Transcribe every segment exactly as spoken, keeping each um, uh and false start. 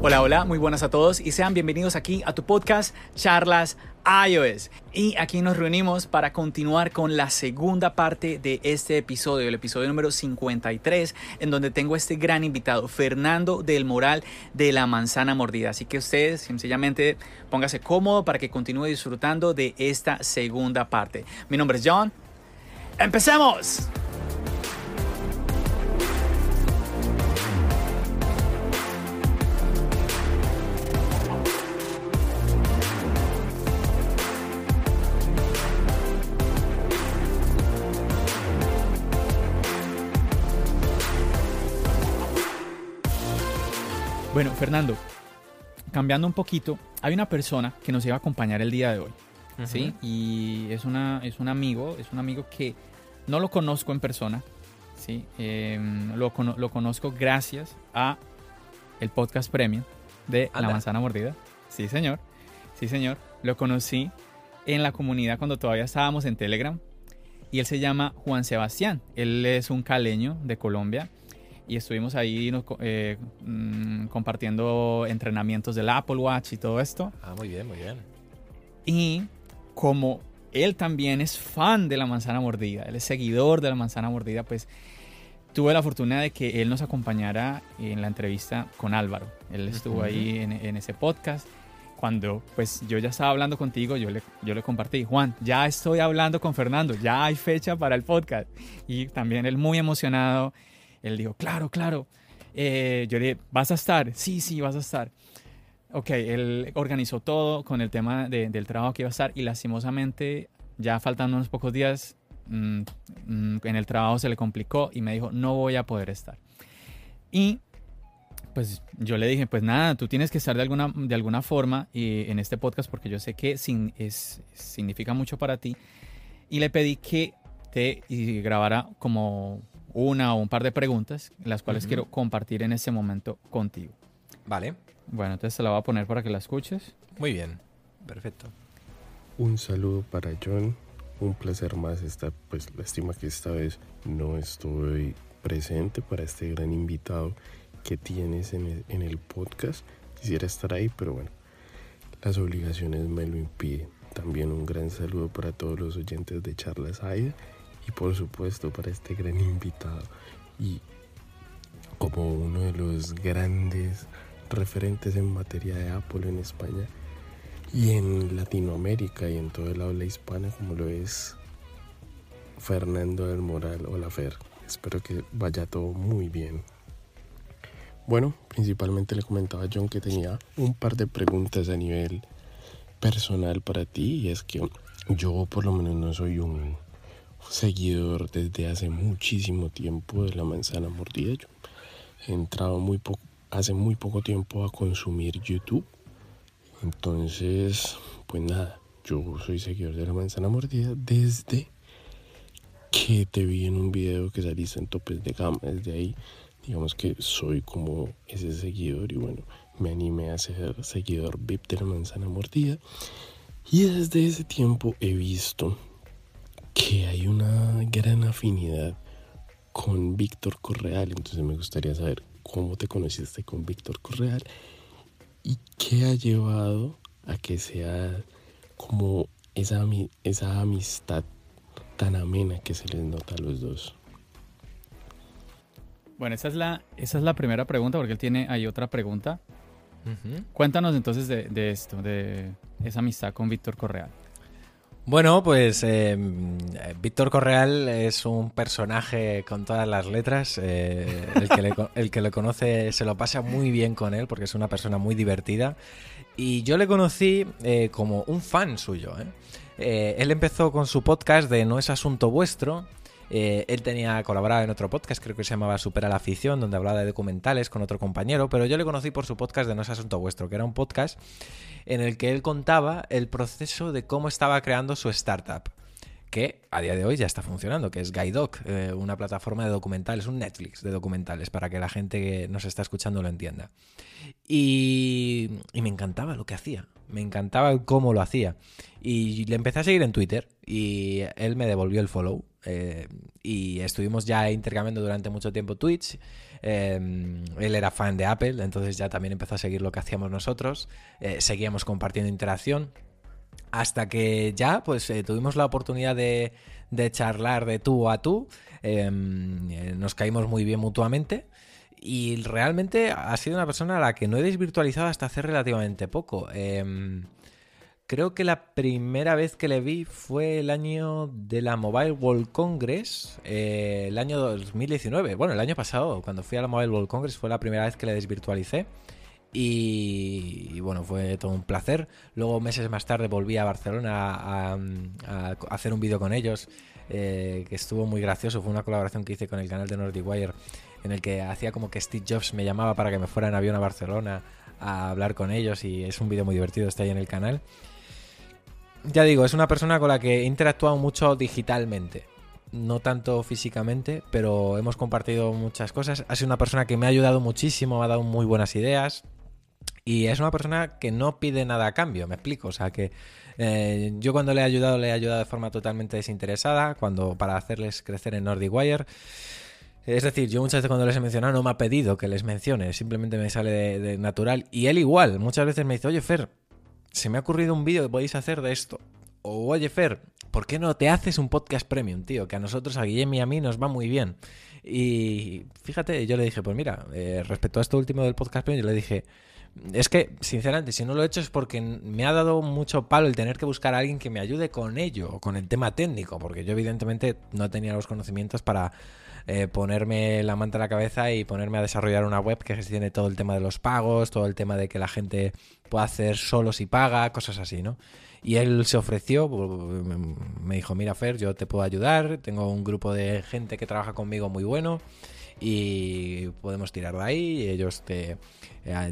Hola, hola, muy buenas a todos y sean bienvenidos aquí a tu podcast Charlas iOS. Y aquí nos reunimos para continuar con la segunda parte de este episodio, el episodio número cincuenta y tres, en donde tengo este gran invitado, Fernando del Moral de La Manzana Mordida. Así que ustedes sencillamente póngase cómodo para que continúe disfrutando de esta segunda parte. Mi nombre es John. ¡Empecemos! Bueno, Fernando, cambiando un poquito, hay una persona que nos iba a acompañar el día de hoy, uh-huh. ¿sí? Y es, una, es un amigo, es un amigo que no lo conozco en persona, ¿sí? Eh, lo, lo conozco gracias a el podcast premium de Anda. La Manzana Mordida. Sí, señor. Sí, señor. Lo conocí en la comunidad cuando todavía estábamos en Telegram y él se llama Juan Sebastián. Él es un caleño de Colombia. Y estuvimos ahí nos, eh, compartiendo entrenamientos del Apple Watch y todo esto. Ah, muy bien, muy bien. Y como él también es fan de La Manzana Mordida, él es seguidor de La Manzana Mordida, pues tuve la fortuna de que él nos acompañara en la entrevista con Álvaro. Él estuvo uh-huh. ahí en, en ese podcast. Cuando pues yo ya estaba hablando contigo, yo le, yo le compartí, Juan, ya estoy hablando con Fernando, ya hay fecha para el podcast. Y también él muy emocionado. Él dijo, claro, claro. Eh, yo le dije, ¿vas a estar? Sí, sí, vas a estar. Ok, él organizó todo con el tema de, del trabajo que iba a estar y lastimosamente, ya faltando unos pocos días, mmm, mmm, en el trabajo se le complicó y me dijo, no voy a poder estar. Y pues yo le dije, pues nada, tú tienes que estar de alguna, de alguna forma y, en este podcast porque yo sé que sin, es, significa mucho para ti. Y le pedí que te y grabara como una o un par de preguntas, las cuales uh-huh. quiero compartir en este momento contigo. Vale. Bueno, entonces te la voy a poner para que la escuches. Muy bien, perfecto. Un saludo para John, un placer más estar, pues lástima que esta vez no estoy presente para este gran invitado que tienes en el, en el podcast. Quisiera estar ahí, pero bueno, las obligaciones me lo impiden. También un gran saludo para todos los oyentes de Charlas iOS. Y por supuesto para este gran invitado y como uno de los grandes referentes en materia de Apple en España y en Latinoamérica y en todo el habla hispana como lo es Fernando del Moral. Hola Fer, espero que vaya todo muy bien. Bueno, principalmente le comentaba a John que tenía un par de preguntas a nivel personal para ti y es que yo por lo menos no soy un seguidor desde hace muchísimo tiempo de La Manzana Mordida. Yo he entrado muy poco, hace muy poco tiempo a consumir YouTube. Entonces, pues nada, yo soy seguidor de La Manzana Mordida desde que te vi en un video que saliste en Topes de Gama. Desde ahí, digamos que soy como ese seguidor y bueno, me animé a ser seguidor V I P de La Manzana Mordida. Y desde ese tiempo he visto que hay una gran afinidad con Víctor Correal, entonces me gustaría saber cómo te conociste con Víctor Correal y qué ha llevado a que sea como esa, esa amistad tan amena que se les nota a los dos. Bueno, esa es la, esa es la primera pregunta porque él tiene ahí otra pregunta. Uh-huh. Cuéntanos entonces de, de esto, de esa amistad con Víctor Correal. Bueno, pues eh, Víctor Correal es un personaje con todas las letras, eh, el, que le, el que lo conoce se lo pasa muy bien con él porque es una persona muy divertida y yo le conocí eh, como un fan suyo, ¿eh? Eh, él empezó con su podcast de No es Asunto Vuestro. Eh, él tenía colaborado en otro podcast, creo que se llamaba Supera la Afición, donde hablaba de documentales con otro compañero, pero yo le conocí por su podcast de No es Asunto Vuestro, que era un podcast en el que él contaba el proceso de cómo estaba creando su startup, que a día de hoy ya está funcionando, que es Gaidoc, eh, una plataforma de documentales, un Netflix de documentales, para que la gente que nos está escuchando lo entienda. Y, y me encantaba lo que hacía, me encantaba cómo lo hacía. Y le empecé a seguir en Twitter y él me devolvió el follow. eh, y estuvimos ya intercambiando durante mucho tiempo tweets. Eh, él era fan de Apple, entonces ya también empezó a seguir lo que hacíamos nosotros. Eh, seguíamos compartiendo interacción hasta que ya pues eh, tuvimos la oportunidad de, de charlar de tú a tú. Eh, nos caímos muy bien mutuamente. Y realmente ha sido una persona a la que no he desvirtualizado hasta hace relativamente poco. Eh, creo que la primera vez que le vi fue el año de la Mobile World Congress, eh, el año dos mil diecinueve. Bueno, el año pasado, cuando fui a la Mobile World Congress, fue la primera vez que le desvirtualicé. Y, y bueno, fue todo un placer. Luego, meses más tarde, volví a Barcelona a, a, a hacer un vídeo con ellos, eh, que estuvo muy gracioso. Fue una colaboración que hice con el canal de Nordic Wire, en el que hacía como que Steve Jobs me llamaba para que me fuera en avión a Barcelona a hablar con ellos, y es un vídeo muy divertido, está ahí en el canal. Ya digo, es una persona con la que he interactuado mucho digitalmente, no tanto físicamente, pero hemos compartido muchas cosas. Ha sido una persona que me ha ayudado muchísimo, me ha dado muy buenas ideas, y es una persona que no pide nada a cambio, me explico. O sea que eh, yo cuando le he ayudado, le he ayudado de forma totalmente desinteresada, cuando para hacerles crecer en Nordic Wire. Es decir, yo muchas veces cuando les he mencionado no me ha pedido que les mencione, simplemente me sale de, de natural. Y él igual, muchas veces me dice, oye Fer, se me ha ocurrido un vídeo que podéis hacer de esto. O oye Fer, ¿por qué no te haces un podcast premium, tío? Que a nosotros, a Guillem y a mí nos va muy bien. Y fíjate, yo le dije, pues mira, eh, respecto a esto último del podcast premium, yo le dije, es que sinceramente si no lo he hecho es porque me ha dado mucho palo el tener que buscar a alguien que me ayude con ello, o con el tema técnico, porque yo evidentemente no tenía los conocimientos para... Eh, ponerme la manta a la cabeza y ponerme a desarrollar una web que gestione todo el tema de los pagos, todo el tema de que la gente pueda hacer solo si paga, cosas así, ¿no? Y él se ofreció, me dijo, mira Fer, yo te puedo ayudar, tengo un grupo de gente que trabaja conmigo muy bueno y podemos tirar de ahí, y ellos te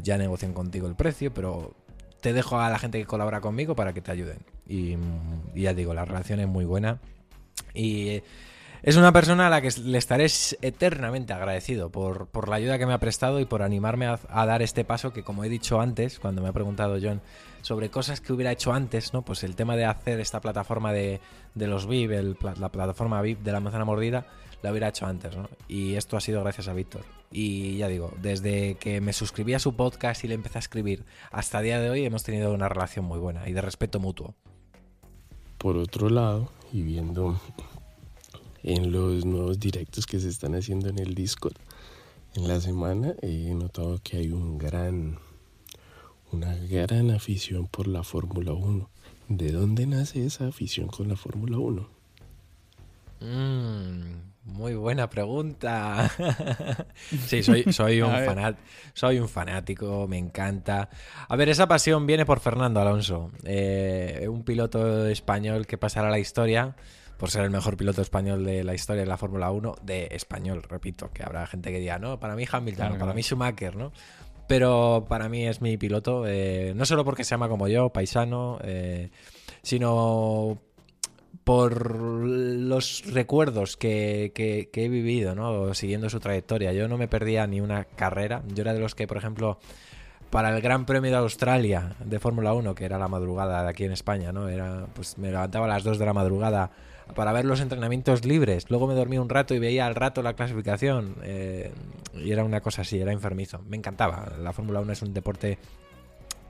ya negocian contigo el precio, pero te dejo a la gente que colabora conmigo para que te ayuden. Y, y ya digo, la relación es muy buena y... Es una persona a la que le estaré eternamente agradecido por, por la ayuda que me ha prestado y por animarme a, a dar este paso que, como he dicho antes, cuando me ha preguntado John sobre cosas que hubiera hecho antes, ¿no? Pues el tema de hacer esta plataforma de, de los V I P, el, la plataforma V I P de la manzana mordida, la hubiera hecho antes, ¿no? Y esto ha sido gracias a Víctor. Y ya digo, desde que me suscribí a su podcast y le empecé a escribir hasta el día de hoy hemos tenido una relación muy buena y de respeto mutuo. Por otro lado, y viendo... en los nuevos directos que se están haciendo en el Discord en la semana, he notado que hay un gran una gran afición por la Fórmula uno. ¿De dónde nace esa afición con la Fórmula uno? Mm, muy buena pregunta. Sí, soy, soy, un fanat, soy un fanático, me encanta. A ver, esa pasión viene por Fernando Alonso, eh, un piloto español que pasará a la historia por ser el mejor piloto español de la historia de la Fórmula uno, de español, repito, que habrá gente que diga, no, para mí Hamilton, claro, para mí Schumacher, ¿no? Pero para mí es mi piloto, eh, no solo porque se llama como yo, paisano, eh, sino por los recuerdos que, que, que he vivido, ¿no? Siguiendo su trayectoria. Yo no me perdía ni una carrera. Yo era de los que, por ejemplo... para el Gran Premio de Australia de Fórmula uno, que era la madrugada de aquí en España, ¿no? Era, pues me levantaba a las dos de la madrugada para ver los entrenamientos libres. Luego me dormía un rato y veía al rato la clasificación. Eh, y era una cosa así, era enfermizo. Me encantaba. La Fórmula uno es un deporte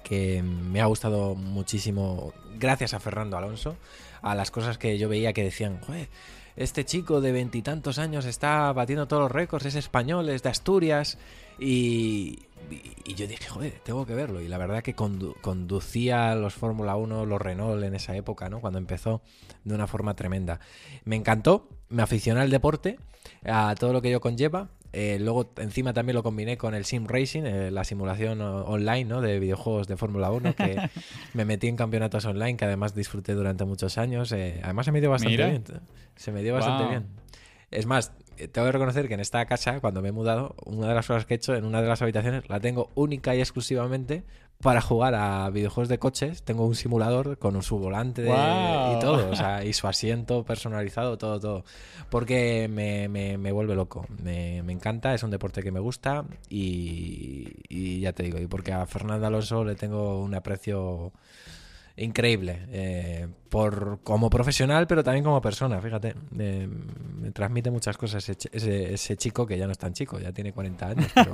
que me ha gustado muchísimo gracias a Fernando Alonso, a las cosas que yo veía que decían, joder, este chico de veintitantos años está batiendo todos los récords, es español, es de Asturias. Y, y yo dije, joder, tengo que verlo. Y la verdad que condu- conducía los Fórmula uno, los Renault en esa época, ¿no? Cuando empezó, de una forma tremenda. Me encantó, me aficioné al deporte, a todo lo que ello conlleva. Eh, luego encima también lo combiné con el Sim Racing, eh, la simulación o- online, ¿no? De videojuegos de Fórmula uno, que me metí en campeonatos online, que además disfruté durante muchos años. Eh, además se me dio bastante Mira. bien. Se me dio bastante wow. bien. Es más, tengo que reconocer que en esta casa, cuando me he mudado, una de las cosas que he hecho en una de las habitaciones la tengo única y exclusivamente para jugar a videojuegos de coches. Tengo un simulador con su volante de, wow. y todo, o sea, y su asiento personalizado, todo, todo. Porque me, me, me vuelve loco, me, me encanta, es un deporte que me gusta y, y ya te digo, y porque a Fernando Alonso le tengo un aprecio increíble, eh, por, como profesional, pero también como persona, fíjate. Eh, me transmite muchas cosas ese, ese, ese chico, que ya no es tan chico, ya tiene cuarenta años, pero,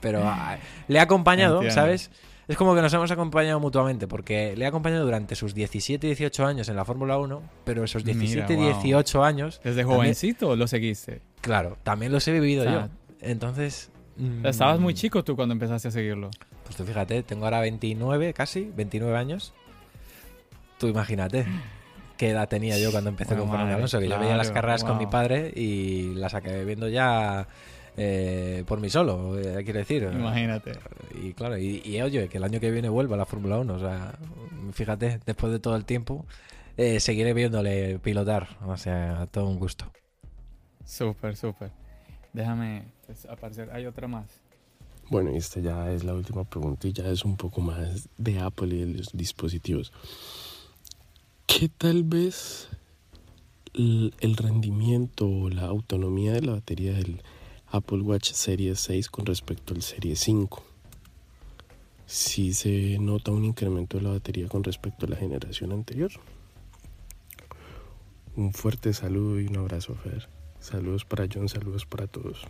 pero ah, le ha acompañado, entiendo, ¿sabes? Es como que nos hemos acompañado mutuamente, porque le he acompañado durante sus diecisiete, dieciocho años en la Fórmula uno, pero esos diecisiete, mira, wow, dieciocho años... ¿Desde jovencito también, lo seguiste? Claro, también los he vivido, ah, yo. Entonces... Mmm, estabas muy chico tú cuando empezaste a seguirlo. Pues tú fíjate, tengo ahora veintinueve, casi, veintinueve años. Tú imagínate qué edad tenía yo cuando empecé bueno, con Fernando Alonso, que claro, yo veía las carreras wow. con mi padre y las acabé viendo ya... Eh, por mí solo, eh, quiero decir. Imagínate. Y claro, y, y oye, que el año que viene vuelva a la Fórmula uno. O sea, fíjate, después de todo el tiempo, eh, seguiré viéndole pilotar. O sea, a todo un gusto. Súper, súper. Déjame aparecer. Hay otra más. Bueno, y esta ya es la última preguntilla. Es un poco más de Apple y de los dispositivos. ¿Qué tal vez el, el rendimiento o la autonomía de la batería del Apple Watch Serie seis con respecto al Serie cinco? Sí se nota un incremento de la batería con respecto a la generación anterior. Un fuerte saludo y un abrazo, Fer. Saludos para John, saludos para todos.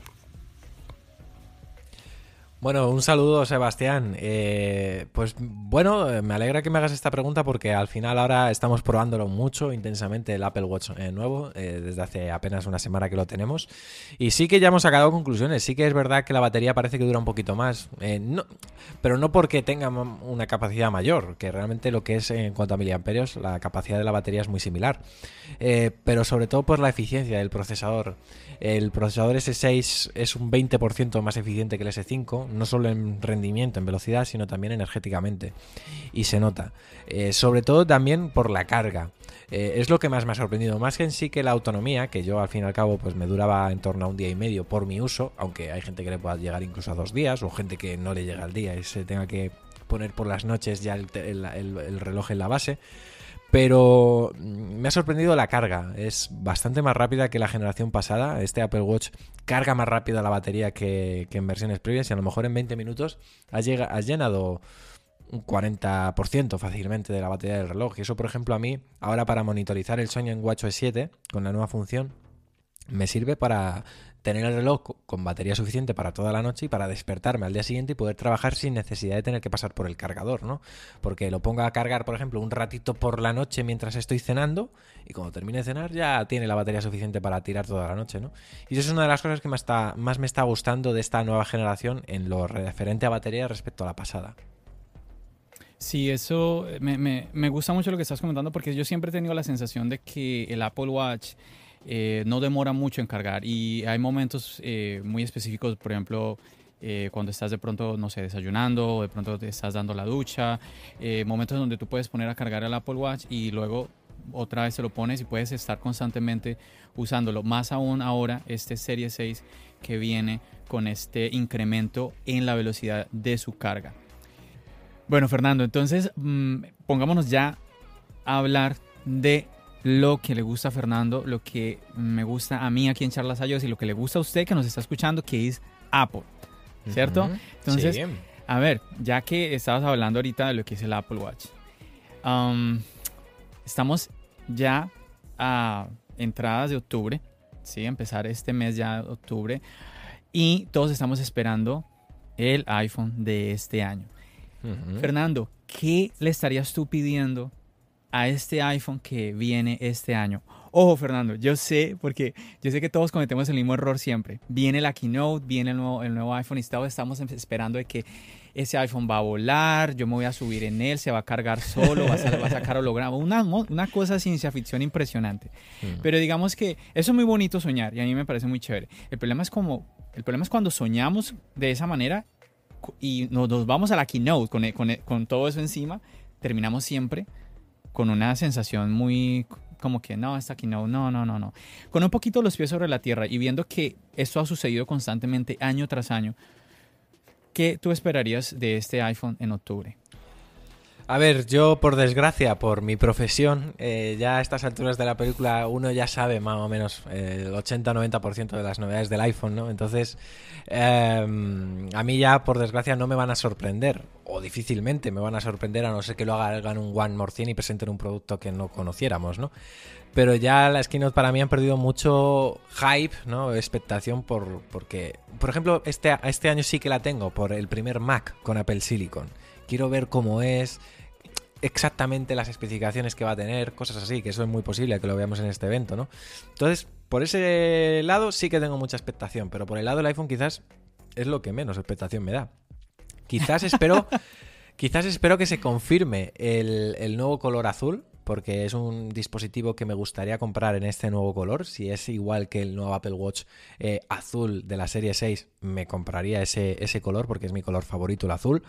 Bueno, un saludo, Sebastián. Eh, pues bueno, me alegra que me hagas esta pregunta porque al final ahora estamos probándolo mucho, intensamente, el Apple Watch eh, nuevo, eh, desde hace apenas una semana que lo tenemos. Y sí que ya hemos sacado conclusiones. Sí que es verdad que la batería parece que dura un poquito más, eh, no, pero no porque tenga una capacidad mayor, que realmente lo que es en cuanto a miliamperios, la capacidad de la batería es muy similar. Eh, pero sobre todo por la eficiencia del procesador. El procesador ese seis es un veinte por ciento más eficiente que el ese cinco, no solo en rendimiento, en velocidad, sino también energéticamente, y se nota, eh, sobre todo también por la carga, eh, es lo que más me ha sorprendido, más que en sí que la autonomía, que yo al fin y al cabo pues me duraba en torno a un día y medio por mi uso, aunque hay gente que le pueda llegar incluso a dos días, o gente que no le llega al día y se tenga que poner por las noches ya el, el, el, el reloj en la base. Pero me ha sorprendido la carga, es bastante más rápida que la generación pasada. Este Apple Watch carga más rápido la batería que, que en versiones previas, y a lo mejor en veinte minutos has, llegado, has llenado un cuarenta por ciento fácilmente de la batería del reloj. Y eso, por ejemplo, a mí, ahora para monitorizar el sueño en WatchOS siete, con la nueva función, me sirve para tener el reloj con batería suficiente para toda la noche y para despertarme al día siguiente y poder trabajar sin necesidad de tener que pasar por el cargador, ¿no? Porque lo pongo a cargar, por ejemplo, un ratito por la noche mientras estoy cenando, y cuando termine de cenar ya tiene la batería suficiente para tirar toda la noche, ¿no? Y eso es una de las cosas que más, está, más me está gustando de esta nueva generación en lo referente a batería respecto a la pasada. Sí, eso me, me, me gusta mucho lo que estás comentando, porque yo siempre he tenido la sensación de que el Apple Watch Eh, no demora mucho en cargar, y hay momentos eh, muy específicos, por ejemplo, eh, cuando estás de pronto, no sé, desayunando, o de pronto te estás dando la ducha, eh, momentos donde tú puedes poner a cargar el Apple Watch y luego otra vez se lo pones y puedes estar constantemente usándolo, más aún ahora este Serie seis que viene con este incremento en la velocidad de su carga. Bueno, Fernando, entonces mmm, pongámonos ya a hablar de lo que le gusta a Fernando, lo que me gusta a mí aquí en Charlas iOS y lo que le gusta a usted que nos está escuchando, que es Apple, ¿cierto? Uh-huh. Entonces, sí, a ver, ya que estabas hablando ahorita de lo que es el Apple Watch, um, estamos ya a entradas de octubre, ¿sí? Empezar este mes ya de octubre, y todos estamos esperando el iPhone de este año. Uh-huh. Fernando, ¿qué le estarías tú pidiendo a este iPhone que viene este año? Ojo, Fernando, yo sé, porque yo sé que todos cometemos el mismo error siempre. Viene la Keynote, viene el nuevo, el nuevo iPhone, y estamos esperando de que ese iPhone va a volar, yo me voy a subir en él, se va a cargar solo, va a, ser, va a sacar holograma, una, una cosa ciencia ficción impresionante. Mm. Pero digamos que eso es muy bonito soñar, y a mí me parece muy chévere. El problema es, como, el problema es cuando soñamos de esa manera y nos, nos vamos a la Keynote con, con, con todo eso encima, terminamos siempre con una sensación muy como que no, hasta aquí no, no, no, no, no. Con un poquito los pies sobre la tierra y viendo que esto ha sucedido constantemente año tras año, ¿qué tú esperarías de este iPhone en octubre? A ver, yo por desgracia, por mi profesión, eh, ya a estas alturas de la película uno ya sabe más o menos eh, el ochenta a noventa por ciento de las novedades del iPhone, ¿no? Entonces, eh, a mí ya por desgracia no me van a sorprender. o difícilmente me van a sorprender, a no ser que lo hagan un one more cien y presenten un producto que no conociéramos, ¿no? Pero ya las keynote para mí han perdido mucho hype, ¿no? Expectación por porque... Por ejemplo, este, este año sí que la tengo, por el primer Mac con Apple Silicon. Quiero ver cómo es, exactamente las especificaciones que va a tener, cosas así, que eso es muy posible que lo veamos en este evento, ¿no? Entonces, por ese lado sí que tengo mucha expectación, pero por el lado del iPhone quizás es lo que menos expectación me da. Quizás espero, quizás espero que se confirme el, el nuevo color azul, porque es un dispositivo que me gustaría comprar en este nuevo color. Si es igual que el nuevo Apple Watch eh, azul de la serie seis, me compraría ese, ese color porque es mi color favorito, el azul.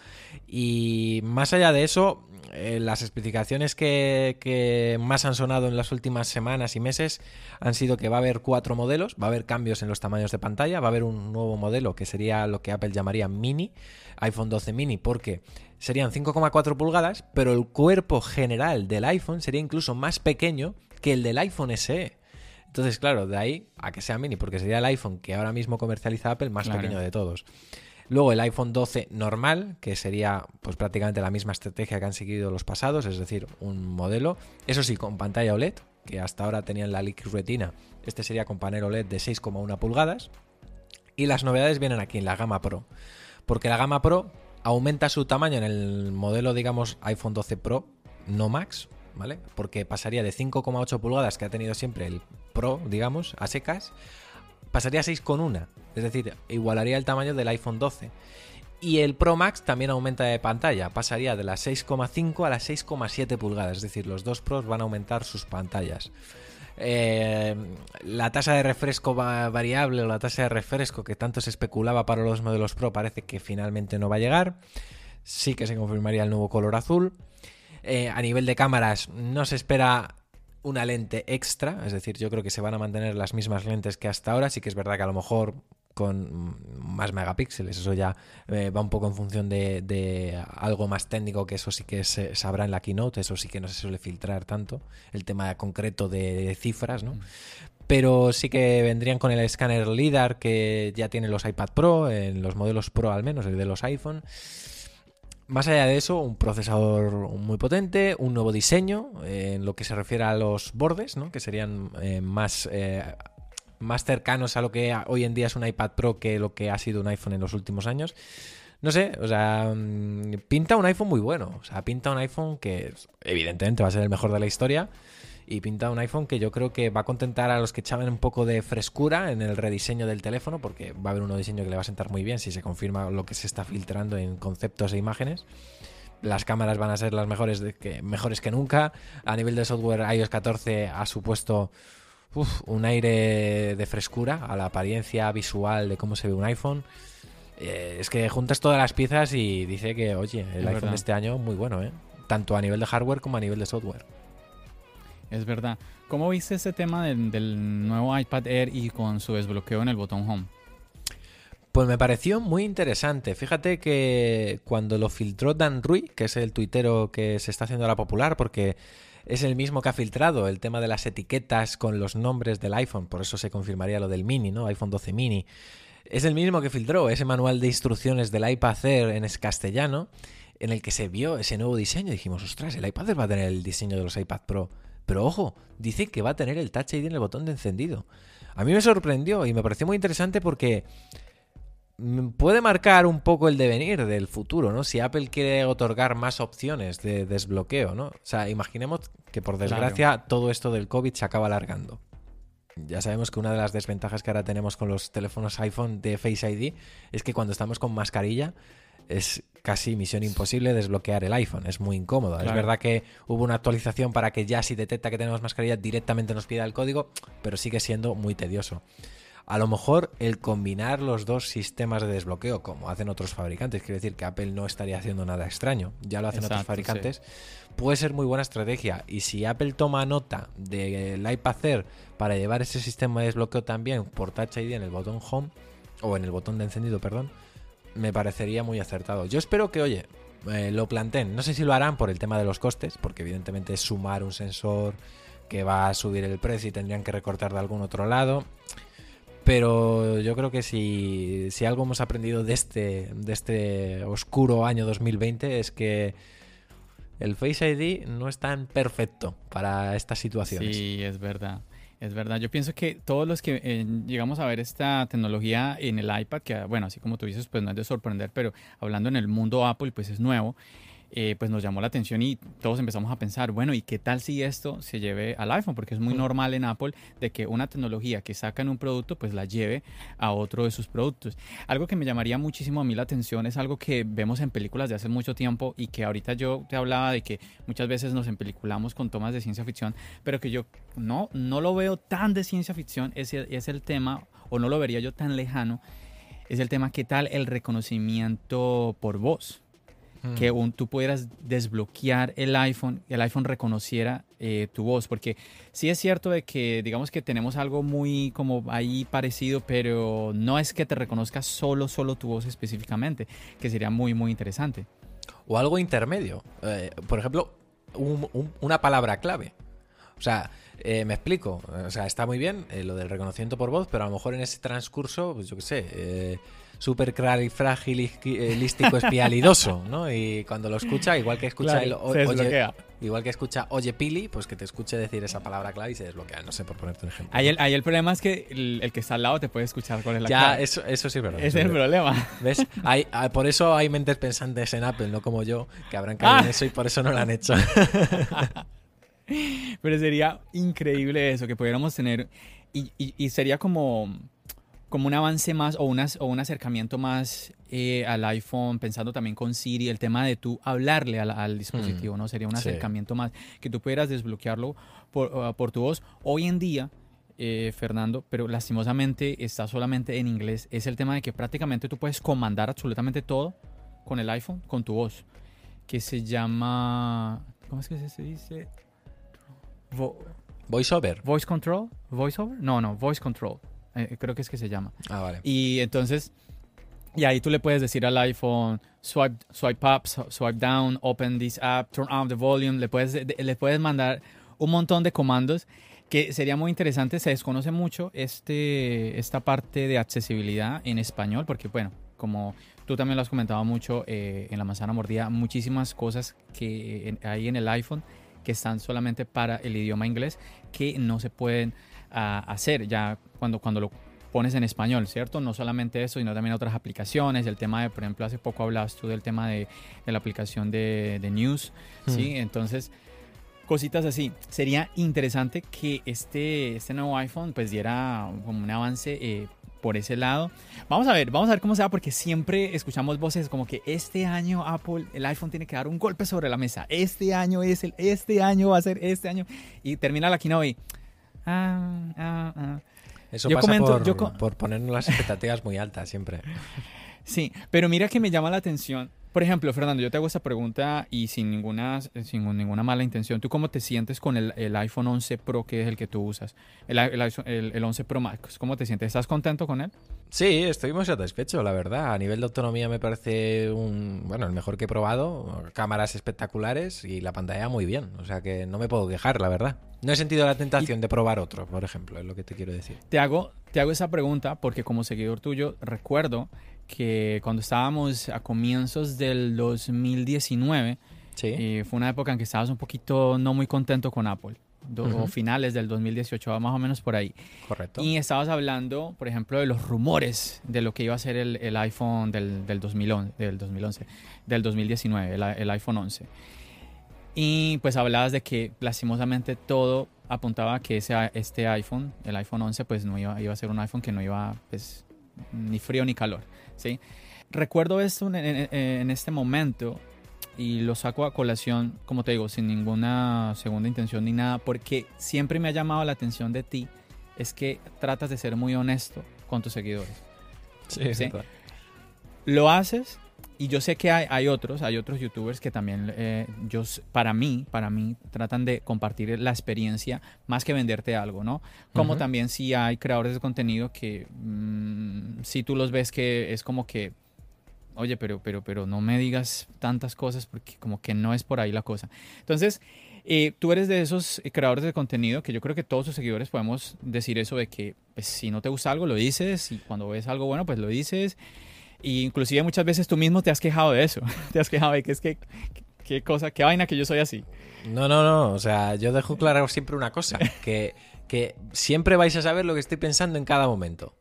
Y más allá de eso, eh, las especificaciones que, que más han sonado en las últimas semanas y meses han sido que va a haber cuatro modelos, va a haber cambios en los tamaños de pantalla, va a haber un nuevo modelo que sería lo que Apple llamaría mini, iPhone doce mini, porque serían cinco coma cuatro pulgadas, pero el cuerpo general del iPhone sería incluso más pequeño que el del iPhone S E. Entonces, claro, de ahí a que sea mini, porque sería el iPhone que ahora mismo comercializa Apple más claro. pequeño de todos. Luego el iPhone doce normal, que sería pues prácticamente la misma estrategia que han seguido los pasados, es decir, un modelo, eso sí, con pantalla O L E D, que hasta ahora tenían la Liquid Retina. Este sería con panel O L E D de seis coma uno pulgadas. Y las novedades vienen aquí, en la gama Pro. Porque la gama Pro aumenta su tamaño en el modelo, digamos, iPhone doce Pro, no Max, ¿vale? Porque pasaría de cinco coma ocho pulgadas que ha tenido siempre el Pro, digamos, a secas, pasaría a seis coma uno, es decir, igualaría el tamaño del iPhone doce. Y el Pro Max también aumenta de pantalla, pasaría de las seis coma cinco a las seis coma siete pulgadas, es decir, los dos Pros van a aumentar sus pantallas. Eh, la tasa de refresco variable o la tasa de refresco que tanto se especulaba para los modelos Pro parece que finalmente no va a llegar. Sí que se confirmaría el nuevo color azul. Eh, a nivel de cámaras no se espera una lente extra, es decir, yo creo que se van a mantener las mismas lentes que hasta ahora. Sí que es verdad que a lo mejor con más megapíxeles, eso ya eh, va un poco en función de, de algo más técnico, que eso sí que se sabrá en la keynote, eso sí que no se suele filtrar tanto, el tema concreto de, de cifras, ¿no? Mm. Pero sí que vendrían con el escáner LiDAR que ya tienen los iPad Pro, en los modelos Pro al menos, el de los iPhone. Más allá de eso, un procesador muy potente, un nuevo diseño eh, en lo que se refiere a los bordes, ¿no? Que serían eh, más... Eh, más cercanos a lo que hoy en día es un iPad Pro que lo que ha sido un iPhone en los últimos años. No sé, o sea, pinta un iPhone muy bueno. O sea, pinta un iPhone que evidentemente va a ser el mejor de la historia y pinta un iPhone que yo creo que va a contentar a los que echaban un poco de frescura en el rediseño del teléfono, porque va a haber un nuevo diseño que le va a sentar muy bien si se confirma lo que se está filtrando en conceptos e imágenes. Las cámaras van a ser las mejores, de que, mejores que nunca. A nivel de software, i O S catorce ha supuesto... Uf, un aire de frescura a la apariencia visual de cómo se ve un iPhone. Eh, es que juntas todas las piezas y dice que, oye, el es iPhone verdad. de este año muy bueno, ¿eh? Tanto a nivel de hardware como a nivel de software. Es verdad. ¿Cómo viste ese tema del, del nuevo iPad Air y con su desbloqueo en el botón Home? Pues me pareció muy interesante. Fíjate que cuando lo filtró Dan Rui, que es el tuitero que se está haciendo ahora popular porque... es el mismo que ha filtrado el tema de las etiquetas con los nombres del iPhone, por eso se confirmaría lo del mini, ¿no? iPhone doce mini. Es el mismo que filtró ese manual de instrucciones del iPad Air en castellano, en el que se vio ese nuevo diseño. Dijimos, ostras, el iPad Air va a tener el diseño de los iPad Pro. Pero ojo, dice que va a tener el Touch I D en el botón de encendido. A mí me sorprendió y me pareció muy interesante porque... puede marcar un poco el devenir del futuro, ¿no? Si Apple quiere otorgar más opciones de desbloqueo, ¿no? O sea, imaginemos que por desgracia claro. todo esto del COVID se acaba alargando. Ya sabemos que una de las desventajas que ahora tenemos con los teléfonos iPhone de Face I D es que cuando estamos con mascarilla es casi misión imposible desbloquear el iPhone. Es muy incómodo. Claro. Es verdad que hubo una actualización para que ya si detecta que tenemos mascarilla directamente nos pida el código, pero sigue siendo muy tedioso. A lo mejor el combinar los dos sistemas de desbloqueo, como hacen otros fabricantes, quiere decir que Apple no estaría haciendo nada extraño, ya lo hacen Exacto, otros fabricantes, sí. puede ser muy buena estrategia. Y si Apple toma nota del iPad Air para llevar ese sistema de desbloqueo también por Touch I D en el botón Home, o en el botón de encendido, perdón, me parecería muy acertado. Yo espero que, oye, eh, lo planteen. No sé si lo harán por el tema de los costes, porque evidentemente es sumar un sensor que va a subir el precio y tendrían que recortar de algún otro lado... Pero yo creo que si, si algo hemos aprendido de este, de este oscuro año dos mil veinte es que el Face I D no es tan perfecto para estas situaciones. Sí, es verdad. Es verdad. Yo pienso que todos los que eh, llegamos a ver esta tecnología en el iPad, que bueno, así como tú dices, pues no es de sorprender, pero hablando en el mundo Apple, pues es nuevo, eh, pues nos llamó la atención y todos empezamos a pensar, bueno, ¿y qué tal si esto se lleve al iPhone? Porque es muy normal en Apple de que una tecnología que saca en un producto, pues la lleve a otro de sus productos. Algo que me llamaría muchísimo a mí la atención es algo que vemos en películas de hace mucho tiempo y que ahorita yo te hablaba de que muchas veces nos empeliculamos con tomas de ciencia ficción, pero que yo... No, no lo veo tan de ciencia ficción, es, es el tema, o no lo vería yo tan lejano, es el tema, ¿qué tal el reconocimiento por voz? Hmm. Que un, tú pudieras desbloquear el iPhone, el iPhone reconociera eh, tu voz, porque sí es cierto de que digamos que tenemos algo muy como ahí parecido, pero no es que te reconozca solo, solo tu voz específicamente, que sería muy, muy interesante. O algo intermedio, eh, por ejemplo, un, un, una palabra clave. O sea, eh, me explico. O sea, está muy bien eh, lo del reconocimiento por voz, pero a lo mejor en ese transcurso, pues yo qué sé, eh, súper clarifragilístico espialidoso, ¿no? Y cuando lo escucha, igual que escucha claro, el, o, oye, igual que escucha oye Pili, pues que te escuche decir esa palabra clave y se desbloquea. No sé, por ponerte un ejemplo. Ahí el, ahí el problema es que el, el que está al lado te puede escuchar con la ya, clave. Ya, eso, eso sí es verdad. Ese es el problema. ¿Ves? Hay, hay, por eso hay mentes pensantes en Apple, no como yo, que habrán caído ah. en eso y por eso no lo han hecho. Pero sería increíble eso, que pudiéramos tener, y, y, y sería como, como un avance más o, unas, o un acercamiento más eh, al iPhone, pensando también con Siri, el tema de tú hablarle al, al dispositivo, mm, ¿no? Sería un acercamiento sí. más, que tú pudieras desbloquearlo por, uh, por tu voz. Hoy en día, eh, Fernando, pero lastimosamente está solamente en inglés, es el tema de que prácticamente tú puedes comandar absolutamente todo con el iPhone, con tu voz, que se llama, ¿cómo es que se dice? Vo- Voice Over. Voice Control. Voice Over. No, no, Voice Control. Eh, creo que es que se llama. Ah, vale. Y entonces, y ahí tú le puedes decir al iPhone, swipe, swipe up, swipe down, open this app, turn up the volume. Le puedes, le puedes mandar un montón de comandos que sería muy interesante. Se desconoce mucho este, esta parte de accesibilidad en español porque, bueno, como tú también lo has comentado mucho eh, en La Manzana Mordida, muchísimas cosas que en, hay en el iPhone que están solamente para el idioma inglés, que no se pueden uh, hacer ya cuando, cuando lo pones en español, ¿cierto? No solamente eso, sino también otras aplicaciones, el tema de, por ejemplo, hace poco hablabas tú del tema de, de la aplicación de, de News, mm. ¿sí? Entonces, cositas así. Sería interesante que este, este nuevo iPhone pues diera como un avance eh, por ese lado. Vamos a ver, vamos a ver cómo se va, porque siempre escuchamos voces como que este año Apple, el iPhone tiene que dar un golpe sobre la mesa. Este año es el, este año va a ser este año. Y termina la keynote y... Ah, ah, ah. Eso yo pasa comento, por, yo com- por ponernos las expectativas muy altas siempre. Sí, pero mira que me llama la atención. Por ejemplo, Fernando, yo te hago esta pregunta y sin ninguna, sin ninguna mala intención. ¿Tú cómo te sientes con el, el iPhone once Pro, que es el que tú usas? El, el, el once Pro Max, ¿cómo te sientes? ¿Estás contento con él? Sí, estoy muy satisfecho, la verdad. A nivel de autonomía me parece un, bueno, el mejor que he probado. Cámaras espectaculares y la pantalla muy bien. O sea que no me puedo quejar, la verdad. No he sentido la tentación y... de probar otro, por ejemplo, es lo que te quiero decir. Te hago, te hago esa pregunta porque como seguidor tuyo recuerdo que cuando estábamos a comienzos del dos mil diecinueve, sí. eh, fue una época en que estabas un poquito no muy contento con Apple, do, uh-huh. o finales del dos mil dieciocho, más o menos por ahí. Correcto. Y estabas hablando, por ejemplo, de los rumores de lo que iba a ser el, el iPhone del, del, dos mil once, del dos mil once, del dos mil diecinueve, el, el iPhone once. Y pues hablabas de que lastimosamente todo apuntaba a que ese, este iPhone, el iPhone once, pues no iba, iba a ser un iPhone que no iba, pues, ni frío ni calor. ¿Sí? Recuerdo esto en, en, en este momento y lo saco a colación, como te digo, sin ninguna segunda intención ni nada, porque siempre me ha llamado la atención de ti, es que tratas de ser muy honesto con tus seguidores. Sí, ¿sí? Lo haces y yo sé que hay, hay otros, hay otros youtubers que también, eh, yo, para mí, para mí, tratan de compartir la experiencia más que venderte algo, ¿no? Como uh-huh. también si hay creadores de contenido que, mmm, si tú los ves que es como que, oye, pero, pero, pero no me digas tantas cosas porque como que no es por ahí la cosa. Entonces, Eh, tú eres de esos creadores de contenido que yo creo que todos sus seguidores podemos decir eso de que pues, si no te gusta algo lo dices y cuando ves algo bueno pues lo dices. Y inclusive muchas veces tú mismo te has quejado de eso. Te has quejado de que es que, qué cosa, qué vaina que yo soy así. No, no, no. O sea, yo dejo claro siempre una cosa, que, que siempre vais a saber lo que estoy pensando en cada momento.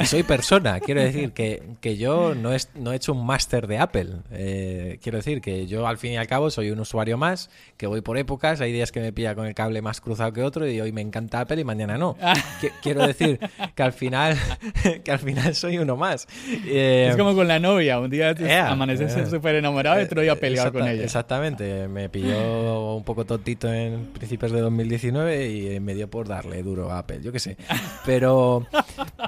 Y soy persona. Quiero decir que, que yo no, es, no he hecho un máster de Apple. Eh, quiero decir que yo, al fin y al cabo, soy un usuario más, que voy por épocas. Hay días que me pilla con el cable más cruzado que otro y hoy me encanta Apple y mañana no. Quiero decir que al final, que al final soy uno más. Eh, es como con la novia. Un día yeah, amaneces yeah. súper enamorado y otro día peleado con ella. Exactamente. Me pilló un poco tontito en principios de dos mil diecinueve y me dio por darle duro a Apple. Yo qué sé. Pero...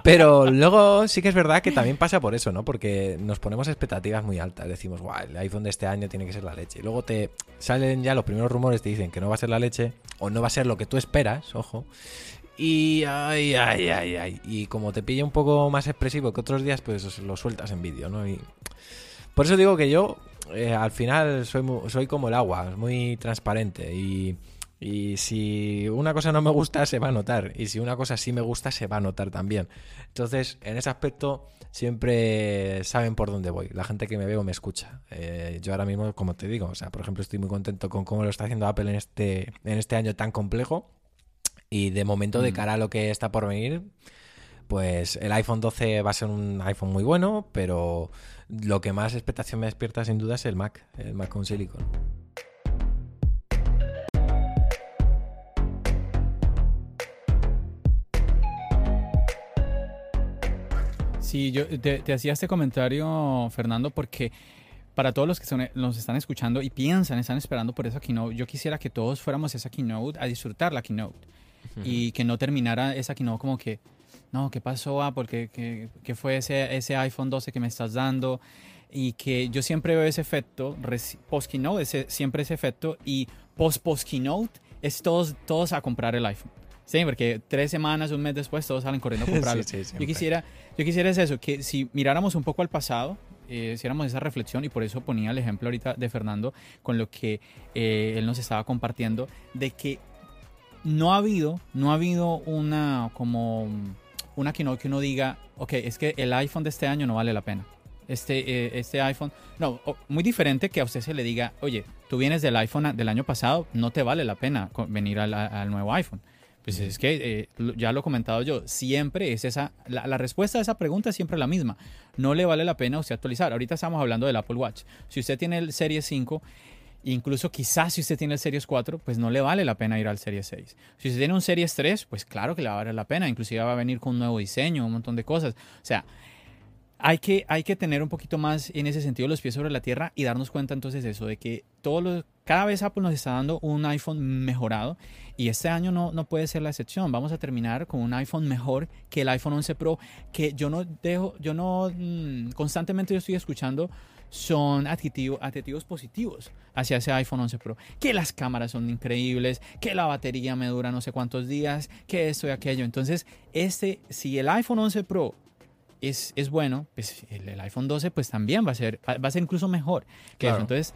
pero luego sí que es verdad que también pasa por eso, ¿no? Porque nos ponemos expectativas muy altas. Decimos, guau, el iPhone de este año tiene que ser la leche. Y luego te salen ya los primeros rumores, te dicen que no va a ser la leche o no va a ser lo que tú esperas, ojo. Y ay, ay, ay, ay. Y como te pilla un poco más expresivo que otros días, pues lo sueltas en vídeo, ¿no? Y por eso digo que yo eh, al final soy, soy como el agua, muy transparente y... y si una cosa no me gusta se va a notar y si una cosa sí me gusta se va a notar también. Entonces en ese aspecto siempre saben por dónde voy, la gente que me veo me escucha. Eh, yo ahora mismo, como te digo, o sea, por ejemplo estoy muy contento con cómo lo está haciendo Apple en este, en este año tan complejo y de momento mm. de cara a lo que está por venir, pues el iPhone doce va a ser un iPhone muy bueno, pero lo que más expectación me despierta sin duda es el Mac, el Mac con Silicon. Sí, yo te, te hacía este comentario, Fernando, porque para todos los que son, los están escuchando y piensan, están esperando por esa keynote, yo quisiera que todos fuéramos a esa keynote a disfrutar la keynote uh-huh. y que no terminara esa keynote como que, no, ¿qué pasó? Ah, porque qué, qué fue ese, ese iPhone doce que me estás dando? Y que yo siempre veo ese efecto, post-keynote, ese, siempre ese efecto, y post-post-keynote es todos, todos a comprar el iPhone. Sí, porque tres semanas, un mes después, todos salen corriendo a comprarlo. Sí, sí, yo quisiera, yo quisiera es eso, que si miráramos un poco al pasado, eh, hiciéramos esa reflexión, y por eso ponía el ejemplo ahorita de Fernando con lo que eh, él nos estaba compartiendo, de que no ha habido, no ha habido una como una que, no, que uno diga, ok, es que el iPhone de este año no vale la pena. Este, eh, este iPhone, no, muy diferente que a usted se le diga, oye, tú vienes del iPhone del año pasado, no te vale la pena venir al, al nuevo iPhone. Pues es que, eh, ya lo he comentado yo, siempre es esa, la, la respuesta a esa pregunta es siempre la misma. No le vale la pena a usted actualizar. Ahorita estamos hablando del Apple Watch. Si usted tiene el Serie cinco, incluso quizás si usted tiene el Series cuatro, pues no le vale la pena ir al Series seis. Si usted tiene un Series tres, pues claro que le va a valer la pena. Inclusive va a venir con un nuevo diseño, un montón de cosas. O sea, hay que, hay que tener un poquito más en ese sentido los pies sobre la tierra y darnos cuenta entonces de eso, de que todos los, cada vez Apple nos está dando un iPhone mejorado y este año no, no puede ser la excepción. Vamos a terminar con un iPhone mejor que el iPhone once Pro, que yo no dejo, yo no, constantemente yo estoy escuchando son adjetivos, adjetivos positivos hacia ese iPhone once Pro, que las cámaras son increíbles, que la batería me dura no sé cuántos días, que esto y aquello. Entonces, este, si el iPhone once Pro Es, es bueno, pues el, el iPhone doce pues también va a ser, va a ser incluso mejor que claro. eso. Entonces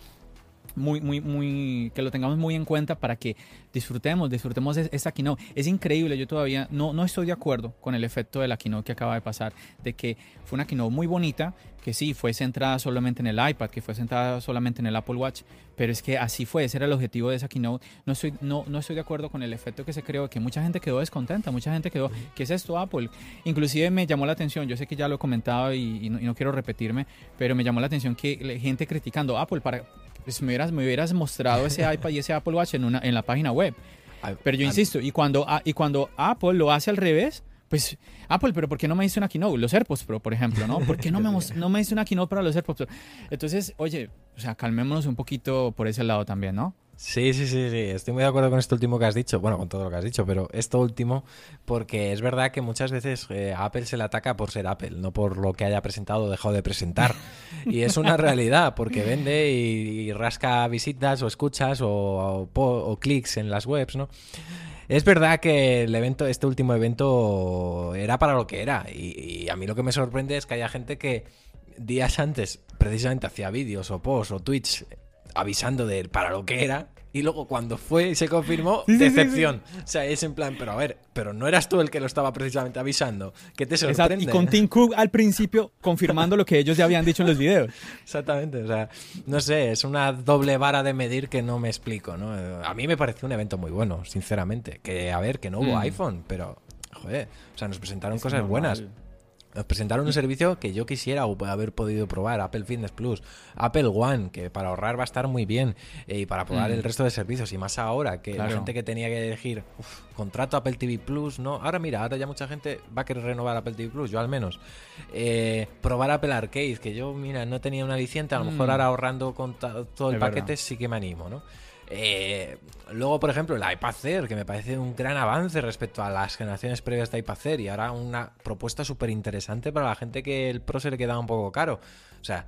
muy, muy, muy, que lo tengamos muy en cuenta para que disfrutemos, disfrutemos esta keynote. Es increíble, yo todavía no, no estoy de acuerdo con el efecto de la keynote que acaba de pasar, de que fue una keynote muy bonita, que sí, fue centrada solamente en el iPad, que fue centrada solamente en el Apple Watch, pero es que así fue, ese era el objetivo de esa keynote. No estoy, no, no estoy de acuerdo con el efecto que se creó, que mucha gente quedó descontenta, mucha gente quedó, ¿qué es esto, Apple? Inclusive me llamó la atención, yo sé que ya lo he comentado y, y, no, y no quiero repetirme, pero me llamó la atención que gente criticando Apple para... Pues me hubieras, me hubieras mostrado ese iPad y ese Apple Watch en, una, en la página web. Pero yo insisto, y cuando, y cuando Apple lo hace al revés, pues, Apple, pero ¿por qué no me hizo una keynote? Los AirPods Pro, por ejemplo, ¿no? ¿Por qué no me, no me hizo una keynote para los AirPods Pro? Entonces, oye, o sea, calmémonos un poquito por ese lado también, ¿no? Sí, sí, sí, sí. Estoy muy de acuerdo con esto último que has dicho. Bueno, con todo lo que has dicho, pero esto último, porque es verdad que muchas veces eh, a Apple se le ataca por ser Apple, no por lo que haya presentado o dejado de presentar. Y es una realidad, porque vende y, y rasca visitas o escuchas o, o, o, o clics en las webs, ¿no? Es verdad que el evento, este último evento era para lo que era y, y a mí lo que me sorprende es que haya gente que días antes precisamente hacía vídeos o posts o tweets avisando de para lo que era Y luego cuando fue y se confirmó, sí, decepción. Sí, sí, sí. O sea, es en plan, pero a ver, pero no eras tú el que lo estaba precisamente avisando. ¿Qué te sorprende? Exacto. Y con Tim Cook al principio confirmando lo que ellos ya habían dicho en los videos. Exactamente. O sea, no sé, es una doble vara de medir que no me explico, ¿no? A mí me pareció un evento muy bueno, sinceramente. Que, a ver, que no hubo mm. iPhone, pero, joder, o sea, nos presentaron es cosas normal. buenas. Nos presentaron un servicio que yo quisiera haber podido probar, Apple Fitness Plus, Apple One, que para ahorrar va a estar muy bien, y para probar mm. el resto de servicios, y más ahora, que claro. la gente que tenía que elegir, uf, contrato Apple T V Plus, no, ahora mira, ahora ya mucha gente va a querer renovar Apple T V Plus, yo al menos. Eh, probar Apple Arcade, que yo, mira, no tenía una aliciente, a lo mm. mejor ahora ahorrando con todo el es paquete verdad. sí que me animo, ¿no? Eh, luego, por ejemplo, el iPad Air, que me parece un gran avance respecto a las generaciones previas de iPad Air, y ahora una propuesta súper interesante para la gente que el Pro se le quedaba un poco caro. O sea,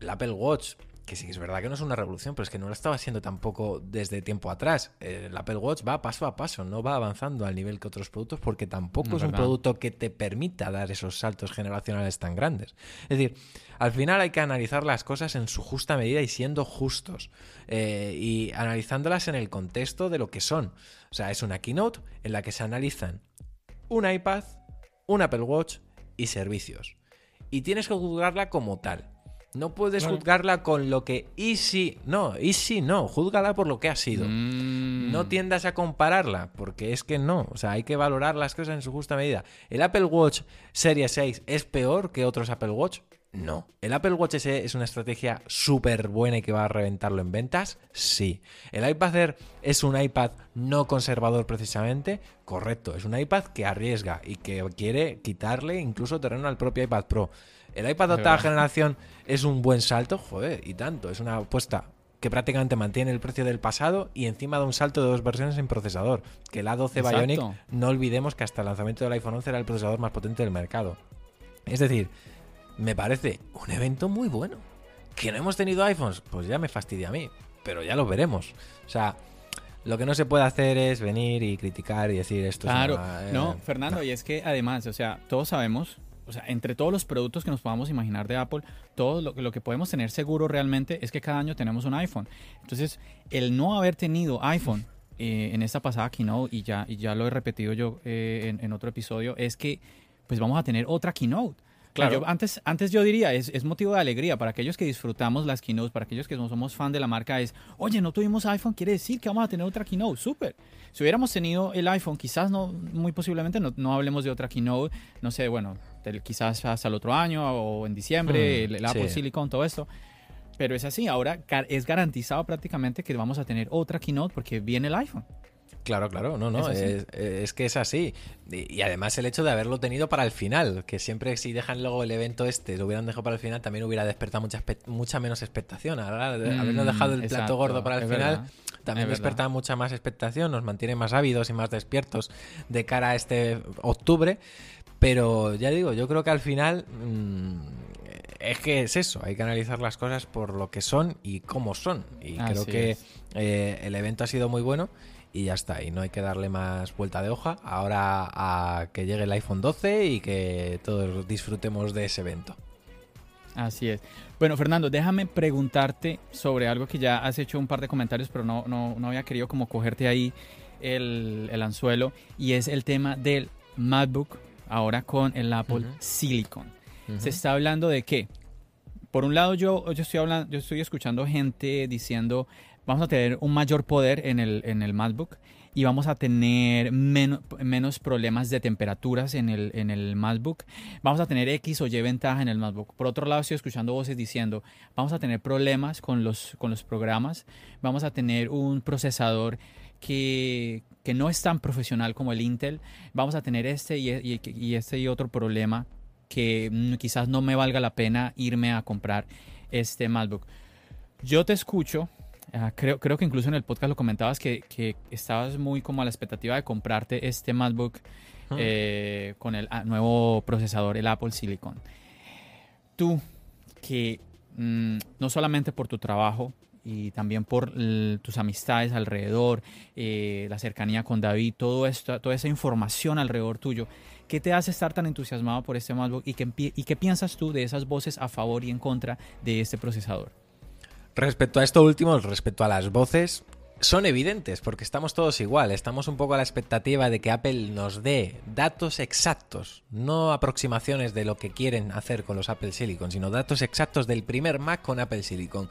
el Apple Watch, que sí que es verdad que no es una revolución, pero es que no lo estaba haciendo tampoco desde tiempo atrás. El Apple Watch va paso a paso, no va avanzando al nivel que otros productos, porque tampoco no, es ¿verdad? un producto que te permita dar esos saltos generacionales tan grandes. Es decir, al final hay que analizar las cosas en su justa medida y siendo justos, eh, y analizándolas en el contexto de lo que son. O sea, es una keynote en la que se analizan un iPad, un Apple Watch y servicios. Y tienes que juzgarla como tal. No puedes bueno. juzgarla con lo que y si no, y si no, júzgala por lo que ha sido. Mm. No tiendas a compararla, porque es que no. O sea, hay que valorar las cosas en su justa medida. ¿El Apple Watch Serie seis es peor que otros Apple Watch? No. ¿El Apple Watch S E es una estrategia súper buena y que va a reventarlo en ventas? Sí. ¿El iPad Air es un iPad no conservador precisamente? Correcto. Es un iPad que arriesga y que quiere quitarle incluso terreno al propio iPad Pro. ¿El iPad de octava generación es un buen salto? Joder, y tanto. Es una apuesta que prácticamente mantiene el precio del pasado y encima da un salto de dos versiones en procesador. Que el A doce Exacto. Bionic, no olvidemos que hasta el lanzamiento del iPhone once era el procesador más potente del mercado. Es decir, me parece un evento muy bueno. ¿Que no hemos tenido iPhones? Pues ya me fastidia a mí, pero ya lo veremos. O sea, lo que no se puede hacer es venir y criticar y decir esto claro. es una... Claro, eh, no, Fernando, no. Y es que además, o sea, todos sabemos... O sea, entre todos los productos que nos podamos imaginar de Apple, todo lo, lo que podemos tener seguro realmente es que cada año tenemos un iPhone. Entonces, el no haber tenido iPhone eh, en esta pasada keynote, y ya, y ya lo he repetido yo eh, en, en otro episodio, es que pues vamos a tener otra keynote. Claro. Yo, antes, antes yo diría, es, es motivo de alegría para aquellos que disfrutamos las keynotes, para aquellos que no somos fan de la marca, es, oye, no tuvimos iPhone, quiere decir que vamos a tener otra keynote, súper. Si hubiéramos tenido el iPhone, quizás no, muy posiblemente no, no hablemos de otra keynote, no sé, bueno, del, quizás hasta el otro año o en diciembre, mm, el, el Apple sí. Silicon, todo esto. Pero es así, ahora es garantizado prácticamente que vamos a tener otra keynote porque viene el iPhone. Claro, claro, no, no, es, es, es que es así. Y, y además el hecho de haberlo tenido para el final, que siempre si dejan luego el evento este, lo hubieran dejado para el final, también hubiera despertado mucha, mucha menos expectación. Ahora, mm, habernos dejado el exacto, plato gordo para el final, verdad, también despertaba mucha más expectación, nos mantiene más ávidos y más despiertos de cara a este octubre. Pero ya digo, yo creo que al final... Mmm, es que es eso, hay que analizar las cosas por lo que son y cómo son. Y Así creo que eh, el evento ha sido muy bueno y ya está. Y no hay que darle más vuelta de hoja ahora a que llegue el iPhone doce y que todos disfrutemos de ese evento. Así es. Bueno, Fernando, déjame preguntarte sobre algo que ya has hecho un par de comentarios, pero no, no, no había querido como cogerte ahí el, el anzuelo. Y es el tema del MacBook ahora con el Apple uh-huh. Silicon. Uh-huh. Se está hablando de que, por un lado, yo, yo, estoy hablando, yo estoy escuchando gente diciendo, vamos a tener un mayor poder en el, en el MacBook y vamos a tener men- menos problemas de temperaturas en el, en el MacBook. Vamos a tener X o Y ventaja en el MacBook. Por otro lado, estoy escuchando voces diciendo, vamos a tener problemas con los, con los programas, vamos a tener un procesador que, que no es tan profesional como el Intel, vamos a tener este y, y, y este y otro problema que quizás no me valga la pena irme a comprar este MacBook. Yo te escucho, uh, creo, creo que incluso en el podcast lo comentabas, que, que estabas muy como a la expectativa de comprarte este MacBook ah. eh, con el nuevo procesador, el Apple Silicon. Tú, que mm, no solamente por tu trabajo y también por l- tus amistades alrededor, eh, la cercanía con David, todo esto, toda esa información alrededor tuyo, ¿qué te hace estar tan entusiasmado por este MacBook y qué, y qué piensas tú de esas voces a favor y en contra de este procesador? Respecto a esto último, respecto a las voces, son evidentes porque estamos todos igual, estamos un poco a la expectativa de que Apple nos dé datos exactos, no aproximaciones de lo que quieren hacer con los Apple Silicon, sino datos exactos del primer Mac con Apple Silicon.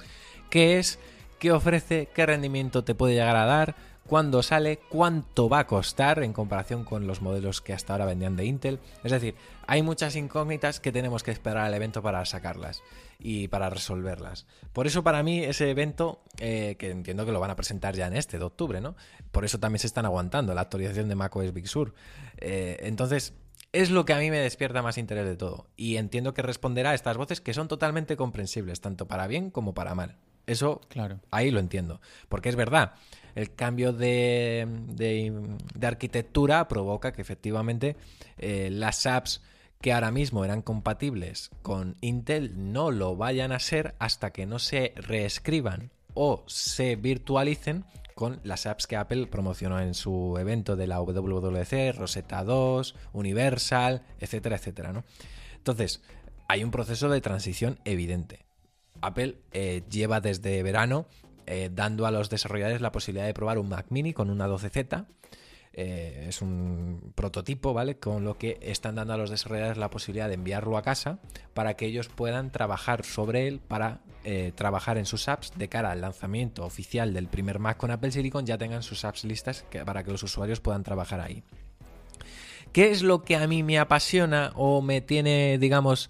¿Qué es? ¿Qué ofrece? ¿Qué rendimiento te puede llegar a dar? ¿Cuándo sale? ¿Cuánto va a costar en comparación con los modelos que hasta ahora vendían de Intel? Es decir, hay muchas incógnitas que tenemos que esperar al evento para sacarlas y para resolverlas. Por eso para mí ese evento, eh, que entiendo que lo van a presentar ya en este de octubre, ¿no? Por eso también se están aguantando la actualización de macOS Big Sur. Eh, entonces, es lo que a mí me despierta más interés de todo. Y entiendo que responderá a estas voces que son totalmente comprensibles, tanto para bien como para mal. Eso, claro, ahí lo entiendo. Porque es verdad, el cambio de, de, de arquitectura provoca que efectivamente eh, las apps que ahora mismo eran compatibles con Intel no lo vayan a ser hasta que no se reescriban o se virtualicen con las apps que Apple promocionó en su evento de la doble u doble u D C, Rosetta dos, Universal, etcétera, etcétera, ¿no? Entonces, hay un proceso de transición evidente. Apple eh, lleva desde verano eh, dando a los desarrolladores la posibilidad de probar un Mac Mini con una doce zeta. Eh, es un prototipo, ¿vale? Con lo que están dando a los desarrolladores la posibilidad de enviarlo a casa para que ellos puedan trabajar sobre él, para eh, trabajar en sus apps de cara al lanzamiento oficial del primer Mac con Apple Silicon. Ya tengan sus apps listas que, para que los usuarios puedan trabajar ahí. ¿Qué es lo que a mí me apasiona o me tiene, digamos,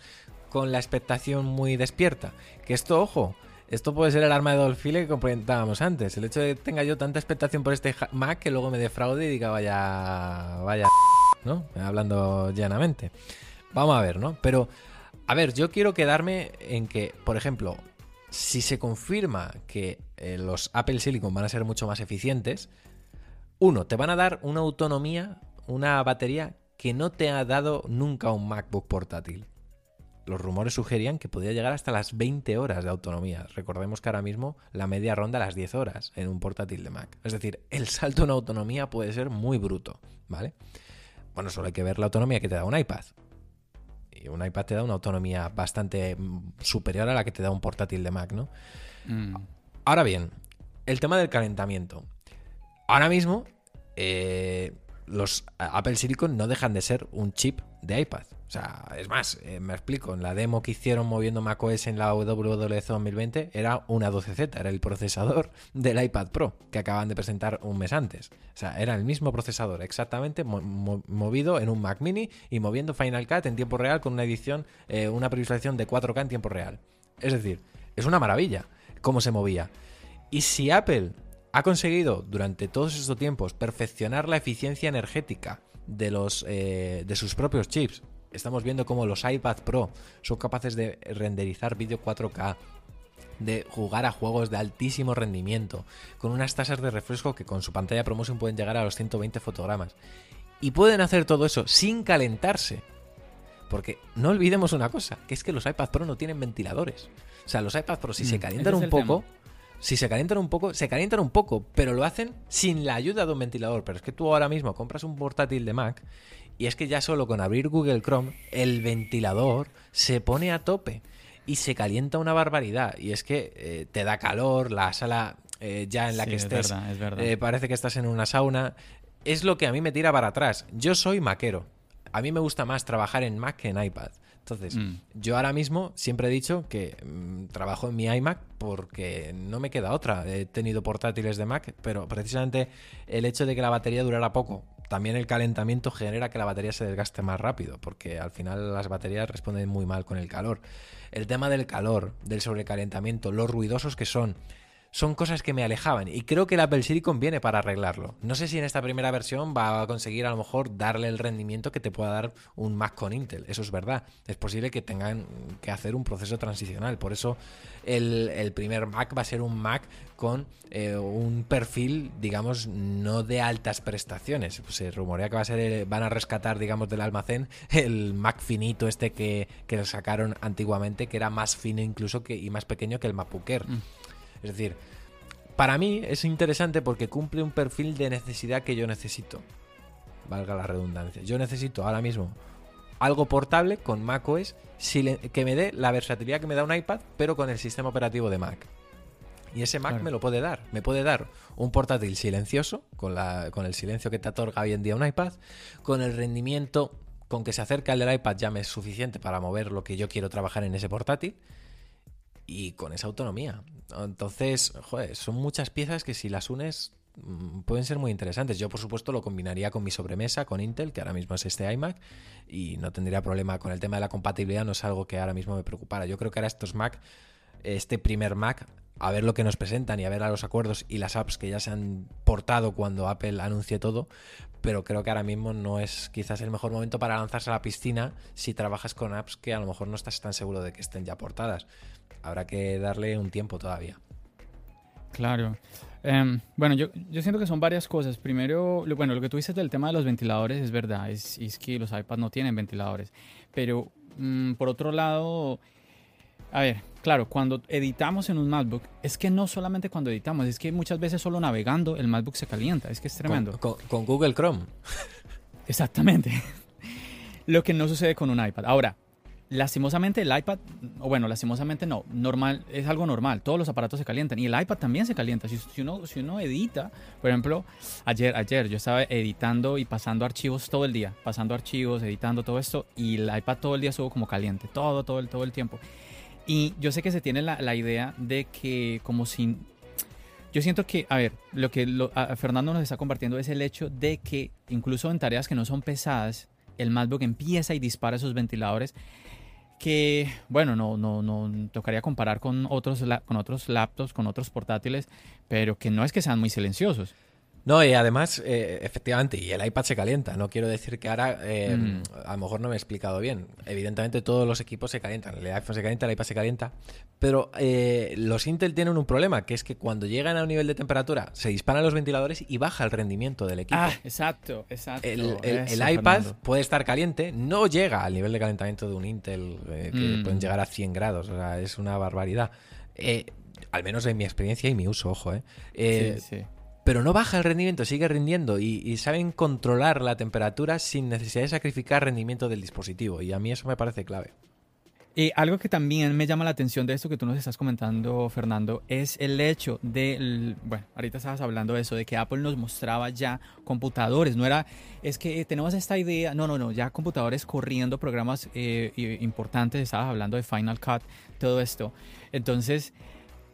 con la expectación muy despierta? Que esto, ojo, esto puede ser el arma de doble filo que comentábamos antes. El hecho de que tenga yo tanta expectación por este Mac que luego me defraude y diga vaya, vaya, ¿no? Hablando llanamente. Vamos a ver, ¿no? Pero, a ver, yo quiero quedarme en que, por ejemplo, si se confirma que eh, los Apple Silicon van a ser mucho más eficientes, uno, te van a dar una autonomía, una batería que no te ha dado nunca un MacBook portátil. Los rumores sugerían que podía llegar hasta las veinte horas de autonomía. Recordemos que ahora mismo la media ronda las diez horas en un portátil de Mac. Es decir, el salto en autonomía puede ser muy bruto, ¿vale? Bueno, solo hay que ver la autonomía que te da un iPad. Y un iPad te da una autonomía bastante superior a la que te da un portátil de Mac, ¿no? Mm. Ahora bien, el tema del calentamiento. Ahora mismo, eh, los Apple Silicon no dejan de ser un chip de iPad. O sea, es más, eh, me explico, en la demo que hicieron moviendo macOS en la doble u doble u D C dos mil veinte era una doce zeta, era el procesador del iPad Pro que acaban de presentar un mes antes. O sea, era el mismo procesador exactamente mo- mo- movido en un Mac Mini y moviendo Final Cut en tiempo real con una edición, eh, una previsualización de cuatro K en tiempo real. Es decir, es una maravilla cómo se movía. Y si Apple ha conseguido durante todos estos tiempos perfeccionar la eficiencia energética de, los, eh, de sus propios chips, estamos viendo cómo los iPad Pro son capaces de renderizar vídeo cuatro K, de jugar a juegos de altísimo rendimiento, con unas tasas de refresco que con su pantalla ProMotion pueden llegar a los ciento veinte fotogramas. Y pueden hacer todo eso sin calentarse. Porque no olvidemos una cosa, que es que los iPad Pro no tienen ventiladores. O sea, los iPad Pro si mm, se calientan un poco... Tema. Si se calientan un poco, se calientan un poco, pero lo hacen sin la ayuda de un ventilador. Pero es que tú ahora mismo compras un portátil de Mac y es que ya solo con abrir Google Chrome, el ventilador se pone a tope y se calienta una barbaridad. Y es que eh, te da calor, la sala eh, ya en la sí, que estés, es verdad, es verdad. Eh, parece que estás en una sauna. Es lo que a mí me tira para atrás. Yo soy maquero. A mí me gusta más trabajar en Mac que en iPad. Entonces, mm. yo ahora mismo siempre he dicho que mmm, trabajo en mi iMac porque no me queda otra. He tenido portátiles de Mac, pero precisamente el hecho de que la batería durara poco, también el calentamiento genera que la batería se desgaste más rápido, porque al final las baterías responden muy mal con el calor. El tema del calor, del sobrecalentamiento, los ruidosos que son, son cosas que me alejaban y creo que el Apple Silicon viene para arreglarlo. No sé si en esta primera versión va a conseguir a lo mejor darle el rendimiento que te pueda dar un Mac con Intel. Eso es verdad. Es posible que tengan que hacer un proceso transicional. Por eso el, el primer Mac va a ser un Mac con eh, un perfil, digamos, no de altas prestaciones. Pues se rumorea que va a ser, van a rescatar, digamos, del almacén el Mac finito este que, que sacaron antiguamente, que era más fino incluso que, y más pequeño que el MacBook Air. Mm. Es decir, para mí es interesante porque cumple un perfil de necesidad que yo necesito. Valga la redundancia. Yo necesito ahora mismo algo portable con macOS que me dé la versatilidad que me da un iPad, pero con el sistema operativo de Mac. Y ese Mac, claro, me lo puede dar. Me puede dar un portátil silencioso, con, la, con el silencio que te otorga hoy en día un iPad, con el rendimiento con que se acerca el del iPad ya me es suficiente para mover lo que yo quiero trabajar en ese portátil, y con esa autonomía. Entonces, joder, son muchas piezas que si las unes pueden ser muy interesantes. Yo, por supuesto, lo combinaría con mi sobremesa, con Intel, que ahora mismo es este iMac, y no tendría problema con el tema de la compatibilidad. No es algo que ahora mismo me preocupara. Yo creo que ahora estos Mac, este primer Mac, a ver lo que nos presentan y a ver a los acuerdos y las apps que ya se han portado cuando Apple anuncie todo, pero creo que ahora mismo no es quizás el mejor momento para lanzarse a la piscina si trabajas con apps que a lo mejor no estás tan seguro de que estén ya portadas. Habrá que darle un tiempo todavía. Claro. Eh, bueno, yo, yo siento que son varias cosas. Primero, lo, bueno, lo que tú dices del tema de los ventiladores es verdad, es, es que los iPads no tienen ventiladores, pero mm, por otro lado... A ver, claro, cuando editamos en un MacBook, es que no solamente cuando editamos, es que muchas veces solo navegando el MacBook se calienta, es que es tremendo. Con, con, con Google Chrome. Exactamente. Lo que no sucede con un iPad. Ahora, lastimosamente el iPad, o bueno, lastimosamente no, normal, es algo normal, todos los aparatos se calientan y el iPad también se calienta. Si, si, uno, si uno edita, por ejemplo, ayer, ayer yo estaba editando y pasando archivos todo el día, pasando archivos, editando todo esto, y el iPad todo el día estuvo como caliente, todo, todo, todo el tiempo. Y yo sé que se tiene la, la idea de que como si... Yo siento que, a ver, lo que lo, Fernando nos está compartiendo es el hecho de que incluso en tareas que no son pesadas, el MacBook empieza y dispara esos ventiladores que, bueno, no, no, no tocaría comparar con otros, con otros laptops, con otros portátiles, pero que no es que sean muy silenciosos. No, y además, eh, efectivamente, y el iPad se calienta. No quiero decir que ahora, eh, mm. a lo mejor no me he explicado bien. Evidentemente todos los equipos se calientan. El iPhone se calienta, el iPad se calienta. Pero eh, los Intel tienen un problema, que es que cuando llegan a un nivel de temperatura se disparan los ventiladores y baja el rendimiento del equipo. Ah, exacto, exacto. El, el, Eso, el iPad Fernando. puede estar caliente, no llega al nivel de calentamiento de un Intel, eh, que mm. pueden llegar a cien grados. O sea, es una barbaridad. Eh, al menos en mi experiencia y mi uso, ojo, ¿eh? eh sí, sí. Pero no baja el rendimiento, sigue rindiendo y, y saben controlar la temperatura sin necesidad de sacrificar rendimiento del dispositivo, y a mí eso me parece clave. Eh, algo que también me llama la atención de esto que tú nos estás comentando, Fernando, es el hecho de, bueno, ahorita estabas hablando de eso, de que Apple nos mostraba ya computadores, no era, es que eh, tenemos esta idea, no, no, no, ya computadores corriendo programas eh, importantes, estabas hablando de Final Cut, todo esto, entonces...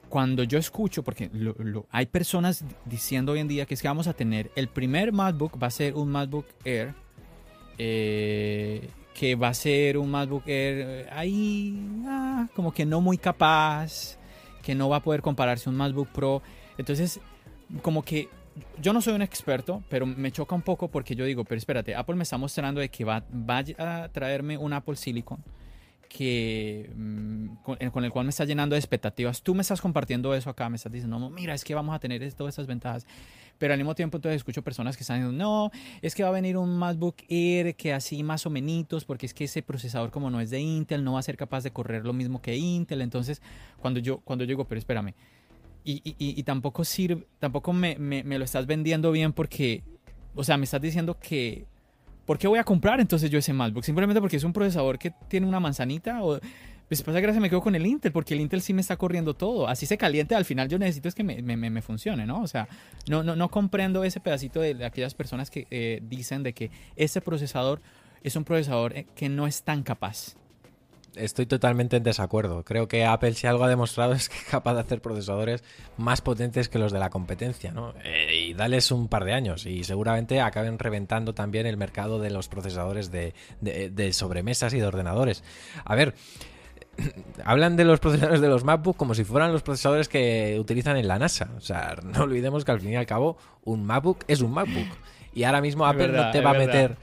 Cuando yo escucho, porque lo, lo, hay personas diciendo hoy en día que es que vamos a tener el primer MacBook, va a ser un MacBook Air, eh, que va a ser un MacBook Air ahí, ah, como que no muy capaz, que no va a poder compararse a un MacBook Pro. Entonces, como que yo no soy un experto, pero me choca un poco porque yo digo, pero espérate, Apple me está mostrando de que va, va a traerme un Apple Silicon, que con el cual me está llenando de expectativas. Tú me estás compartiendo eso acá, me estás diciendo, no, mira, es que vamos a tener todas estas ventajas. Pero al mismo tiempo entonces escucho personas que están diciendo, no, es que va a venir un MacBook Air que así más o menitos, porque es que ese procesador como no es de Intel, no va a ser capaz de correr lo mismo que Intel. Entonces, cuando yo, cuando yo digo, pero espérame, y, y, y tampoco sirve, tampoco me, me, me lo estás vendiendo bien porque, o sea, me estás diciendo que, ¿por qué voy a comprar entonces yo ese MacBook? Simplemente porque es un procesador que tiene una manzanita, o pues pasa gracias, me quedo con el Intel, porque el Intel sí me está corriendo todo. Así se caliente, al final yo necesito es que me, me, me funcione, ¿no? O sea, no, no, no comprendo ese pedacito de aquellas personas que eh, dicen de que ese procesador es un procesador que no es tan capaz. Estoy totalmente en desacuerdo. Creo que Apple, si algo ha demostrado, es que es capaz de hacer procesadores más potentes que los de la competencia, ¿no? Eh, y dales un par de años y seguramente acaben reventando también el mercado de los procesadores de, de, de sobremesas y de ordenadores. A ver, hablan de los procesadores de los MacBook como si fueran los procesadores que utilizan en la NASA. O sea, no olvidemos que al fin y al cabo un MacBook es un MacBook. Y ahora mismo Apple no te va a meter...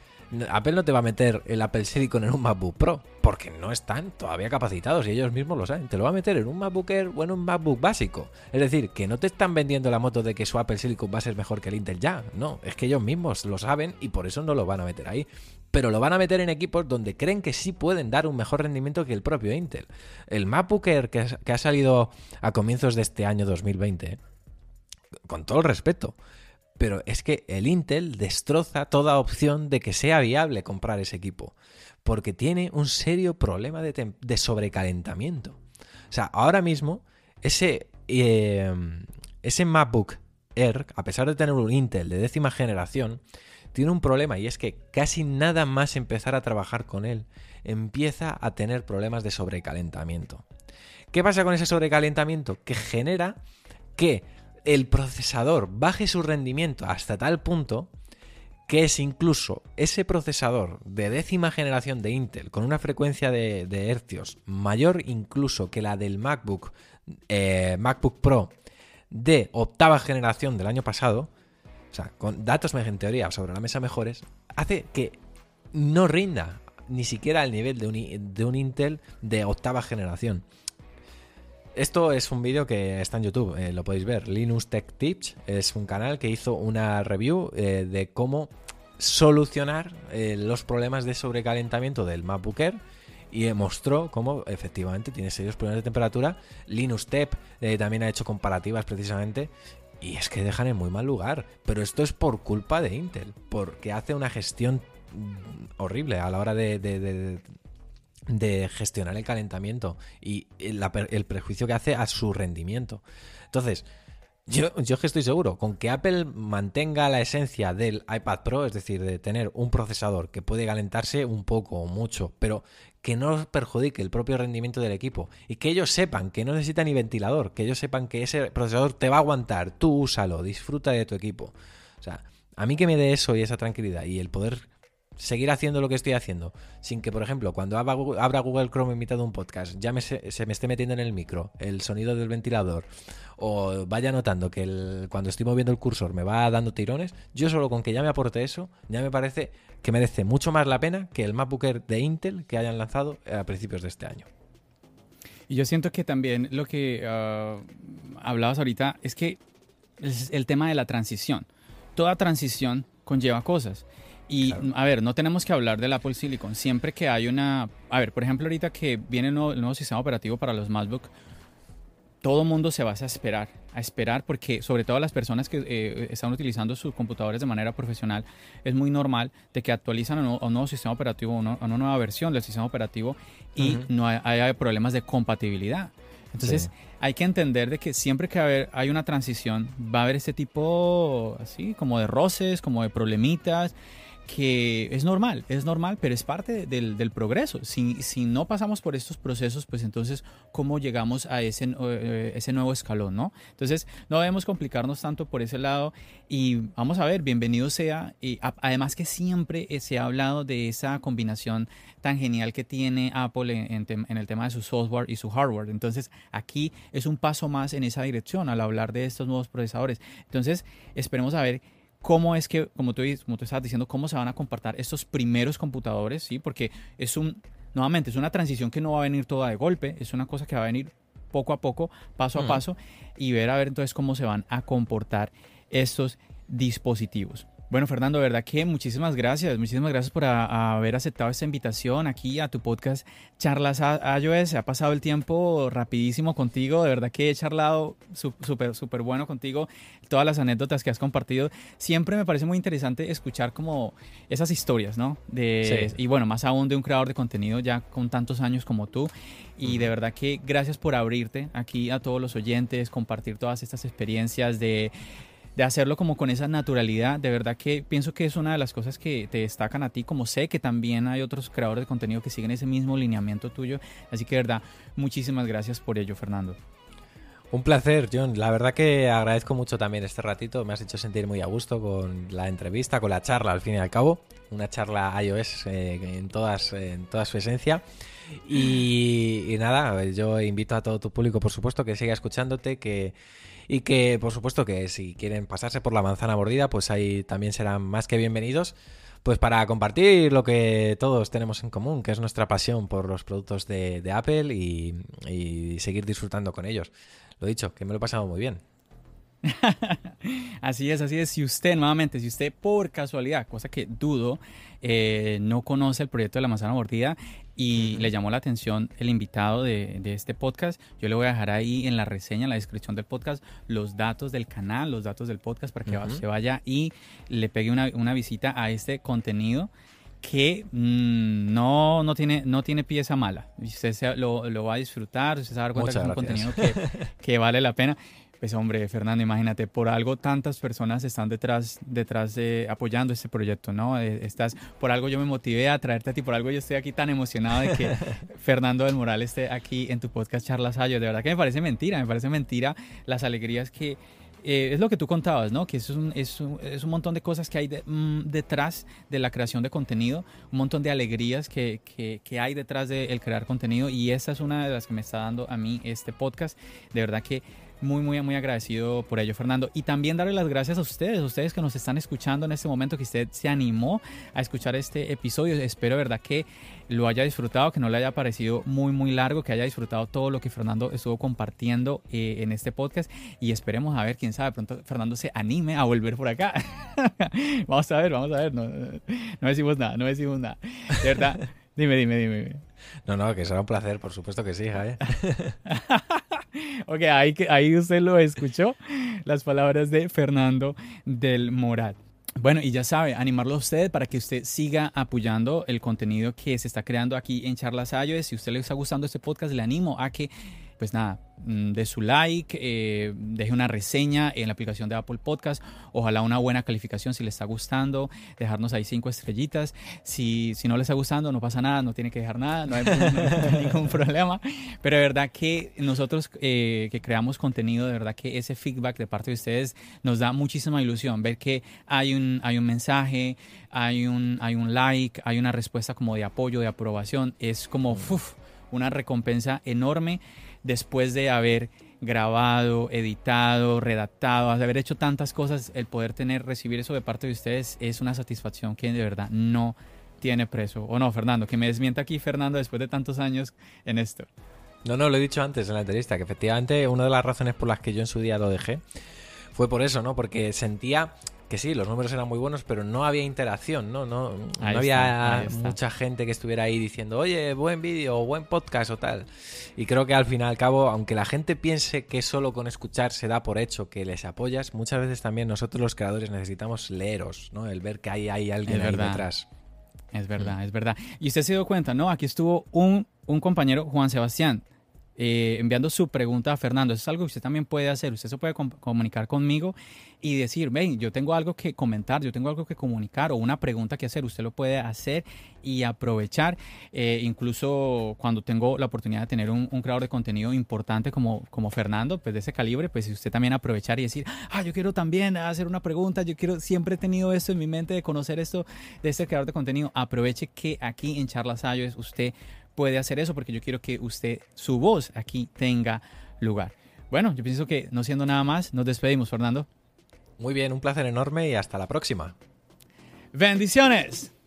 Apple no te va a meter el Apple Silicon en un MacBook Pro, porque no están todavía capacitados y ellos mismos lo saben. Te lo va a meter en un MacBook Air o en un MacBook básico. Es decir, que no te están vendiendo la moto de que su Apple Silicon va a ser mejor que el Intel ya. No, es que ellos mismos lo saben y por eso no lo van a meter ahí. Pero lo van a meter en equipos donde creen que sí pueden dar un mejor rendimiento que el propio Intel. El MacBook Air que, que ha salido a comienzos de este año dos mil veinte, ¿eh? Con todo el respeto, pero es que el Intel destroza toda opción de que sea viable comprar ese equipo, porque tiene un serio problema de, de sobrecalentamiento. O sea, ahora mismo ese eh, ese MacBook Air, a pesar de tener un Intel de décima generación, tiene un problema, y es que casi nada más empezar a trabajar con él empieza a tener problemas de sobrecalentamiento. ¿Qué pasa con ese sobrecalentamiento? Que genera que el procesador baje su rendimiento hasta tal punto que es incluso ese procesador de décima generación de Intel con una frecuencia de, de hercios mayor incluso que la del MacBook, eh, MacBook Pro de octava generación del año pasado, o sea, con datos en teoría sobre la mesa mejores, hace que no rinda ni siquiera al nivel de un, de un Intel de octava generación. Esto es un vídeo que está en YouTube, eh, lo podéis ver. Linux Tech Tips es un canal que hizo una review eh, de cómo solucionar eh, los problemas de sobrecalentamiento del MacBook Air, y mostró cómo efectivamente tiene serios problemas de temperatura. Linux Tech eh, también ha hecho comparativas precisamente, y es que dejan en muy mal lugar. Pero esto es por culpa de Intel, porque hace una gestión horrible a la hora de... de, de de gestionar el calentamiento y el, el perjuicio que hace a su rendimiento. Entonces, yo, yo estoy seguro, con que Apple mantenga la esencia del iPad Pro, es decir, de tener un procesador que puede calentarse un poco o mucho, pero que no perjudique el propio rendimiento del equipo, y que ellos sepan que no necesita ni ventilador, que ellos sepan que ese procesador te va a aguantar, tú úsalo, disfruta de tu equipo. O sea, a mí que me dé eso y esa tranquilidad y el poder seguir haciendo lo que estoy haciendo sin que, por ejemplo, cuando abra Google Chrome en mitad de un podcast ya me se, se me esté metiendo en el micro el sonido del ventilador, o vaya notando que el, cuando estoy moviendo el cursor me va dando tirones. Yo solo con que ya me aporte eso, ya me parece que merece mucho más la pena que el MacBook Air de Intel que hayan lanzado a principios de este año. Y yo siento que también lo que uh, hablabas ahorita es que es el tema de la transición. Toda transición conlleva cosas. Y, claro. A ver, no tenemos que hablar del Apple Silicon. Siempre que hay una... A ver, por ejemplo, ahorita que viene el nuevo, el nuevo sistema operativo para los MacBook, todo mundo se va a esperar, a esperar, porque sobre todo las personas que eh, están utilizando sus computadores de manera profesional, es muy normal de que actualizan a un, a un nuevo sistema operativo, a una, a una nueva versión del sistema operativo, y uh-huh. no hay, hay problemas de compatibilidad. Entonces, sí. Hay que entender de que siempre que haber, hay una transición, va a haber este tipo así como de roces, como de problemitas, que es normal, es normal, pero es parte del, del progreso. Si, si no pasamos por estos procesos, pues entonces, ¿cómo llegamos a ese, eh, ese nuevo escalón, no? Entonces, no debemos complicarnos tanto por ese lado, y vamos a ver, bienvenido sea. Y a, además que siempre se ha hablado de esa combinación tan genial que tiene Apple en, en, tem, en el tema de su software y su hardware. Entonces, aquí es un paso más en esa dirección al hablar de estos nuevos procesadores. Entonces, esperemos a ver cómo es que, como tú, como tú estabas diciendo, cómo se van a comportar estos primeros computadores, ¿sí? Porque es un, nuevamente, es una transición que no va a venir toda de golpe, es una cosa que va a venir poco a poco, paso a paso, y ver a ver entonces cómo se van a comportar estos dispositivos. Bueno, Fernando, de verdad que muchísimas gracias, muchísimas gracias por a, a haber aceptado esta invitación aquí a tu podcast Charlas iOS. Ha pasado el tiempo rapidísimo contigo, de verdad que he charlado súper, súper bueno contigo, todas las anécdotas que has compartido. Siempre me parece muy interesante escuchar como esas historias, ¿no? De, sí. Y bueno, más aún de un creador de contenido ya con tantos años como tú. Y de verdad que gracias por abrirte aquí a todos los oyentes, compartir todas estas experiencias de... de hacerlo como con esa naturalidad. De verdad que pienso que es una de las cosas que te destacan a ti, como sé que también hay otros creadores de contenido que siguen ese mismo lineamiento tuyo, así que de verdad, muchísimas gracias por ello, Fernando. Un placer, John, la verdad que agradezco mucho también este ratito, me has hecho sentir muy a gusto con la entrevista, con la charla al fin y al cabo, una charla iOS eh, en, todas, en toda su esencia. Y, y nada, yo invito a todo tu público, por supuesto, que siga escuchándote, que y que, por supuesto, que si quieren pasarse por la manzana mordida, pues ahí también serán más que bienvenidos, pues para compartir lo que todos tenemos en común, que es nuestra pasión por los productos de, de Apple, y, y seguir disfrutando con ellos. Lo dicho, que me lo he pasado muy bien. Así es, así es. Si usted, nuevamente, si usted por casualidad, cosa que dudo, eh, no conoce el proyecto de La Manzana Mordida y le llamó la atención el invitado de, de este podcast, yo le voy a dejar ahí en la reseña, en la descripción del podcast, los datos del canal, los datos del podcast, para que uh-huh. se vaya y le pegue una, una visita a este contenido. que mmm, no, no, tiene, no tiene pieza mala. Usted se, lo, lo va a disfrutar, usted se va a dar cuenta Muchas que es un gracias. contenido que, que vale la pena. Pues hombre, Fernando, imagínate, por algo tantas personas están detrás, detrás de, apoyando este proyecto, ¿no? Estás, por algo yo me motivé a traerte a ti, por algo yo estoy aquí tan emocionado de que Fernando del Moral esté aquí en tu podcast Charlas iOS. De verdad que me parece mentira, me parece mentira las alegrías que... Eh, es lo que tú contabas, ¿no? Que es un, es un, es un montón de cosas que hay de, mm, detrás de la creación de contenido, un montón de alegrías que, que, que hay detrás de el crear contenido, y esta es una de las que me está dando a mí este podcast. De verdad que muy, muy, muy agradecido por ello, Fernando. Y también darle las gracias a ustedes, a ustedes que nos están escuchando en este momento, que usted se animó a escuchar este episodio. Espero, de verdad, que lo haya disfrutado, que no le haya parecido muy, muy largo, que haya disfrutado todo lo que Fernando estuvo compartiendo eh, en este podcast. Y esperemos, a ver, quién sabe, pronto Fernando se anime a volver por acá. Vamos a ver, vamos a ver. No, no decimos nada, no decimos nada. De verdad, dime, dime, dime, dime. No, no, que será un placer, por supuesto que sí, Javier. Ok, ahí, ahí usted lo escuchó, las palabras de Fernando del Moral. Bueno, y ya sabe, animarlo a usted para que usted siga apoyando el contenido que se está creando aquí en Charlas iOS. Si a usted le está gustando este podcast, le animo a que, pues nada, de su like, eh, deje una reseña en la aplicación de Apple Podcast, ojalá una buena calificación si le está gustando, dejarnos ahí cinco estrellitas. Si, si no le está gustando, no pasa nada, no tiene que dejar nada, no hay, no hay ningún problema, pero de verdad que nosotros eh, que creamos contenido, de verdad que ese feedback de parte de ustedes nos da muchísima ilusión, ver que hay un, hay un mensaje, hay un, hay un like, hay una respuesta como de apoyo, de aprobación, es como uf, una recompensa enorme después de haber grabado, editado, redactado, haber hecho tantas cosas. El poder tener, recibir eso de parte de ustedes es una satisfacción que de verdad no tiene precio. O no, Fernando, que me desmienta aquí Fernando después de tantos años en esto. No, no, lo he dicho antes en la entrevista, que efectivamente una de las razones por las que yo en su día lo dejé fue por eso, ¿no? Porque sentía que sí, los números eran muy buenos, pero no había interacción, ¿no? No, no había está, mucha gente que estuviera ahí diciendo, oye, buen vídeo, buen podcast o tal. Y creo que al fin y al cabo, aunque la gente piense que solo con escuchar se da por hecho que les apoyas, muchas veces también nosotros los creadores necesitamos leeros, ¿no? El ver que hay, hay alguien ahí detrás. Es verdad, es verdad. Y usted se dio cuenta, ¿no? Aquí estuvo un, un compañero, Juan Sebastián, Eh, enviando su pregunta a Fernando. Eso es algo que usted también puede hacer. Usted se puede com- comunicar conmigo y decir, ven, yo tengo algo que comentar, yo tengo algo que comunicar o una pregunta que hacer. Usted lo puede hacer y aprovechar. Eh, incluso cuando tengo la oportunidad de tener un, un creador de contenido importante como, como Fernando, pues de ese calibre, pues usted también aprovechar y decir, ah, yo quiero también hacer una pregunta, yo quiero, siempre he tenido esto en mi mente de conocer esto de este creador de contenido. Aproveche que aquí en Charlas iOS usted puede hacer eso, porque yo quiero que usted, su voz aquí tenga lugar. Bueno, yo pienso que no siendo nada más, nos despedimos, Fernando. Muy bien, un placer enorme y hasta la próxima. ¡Bendiciones!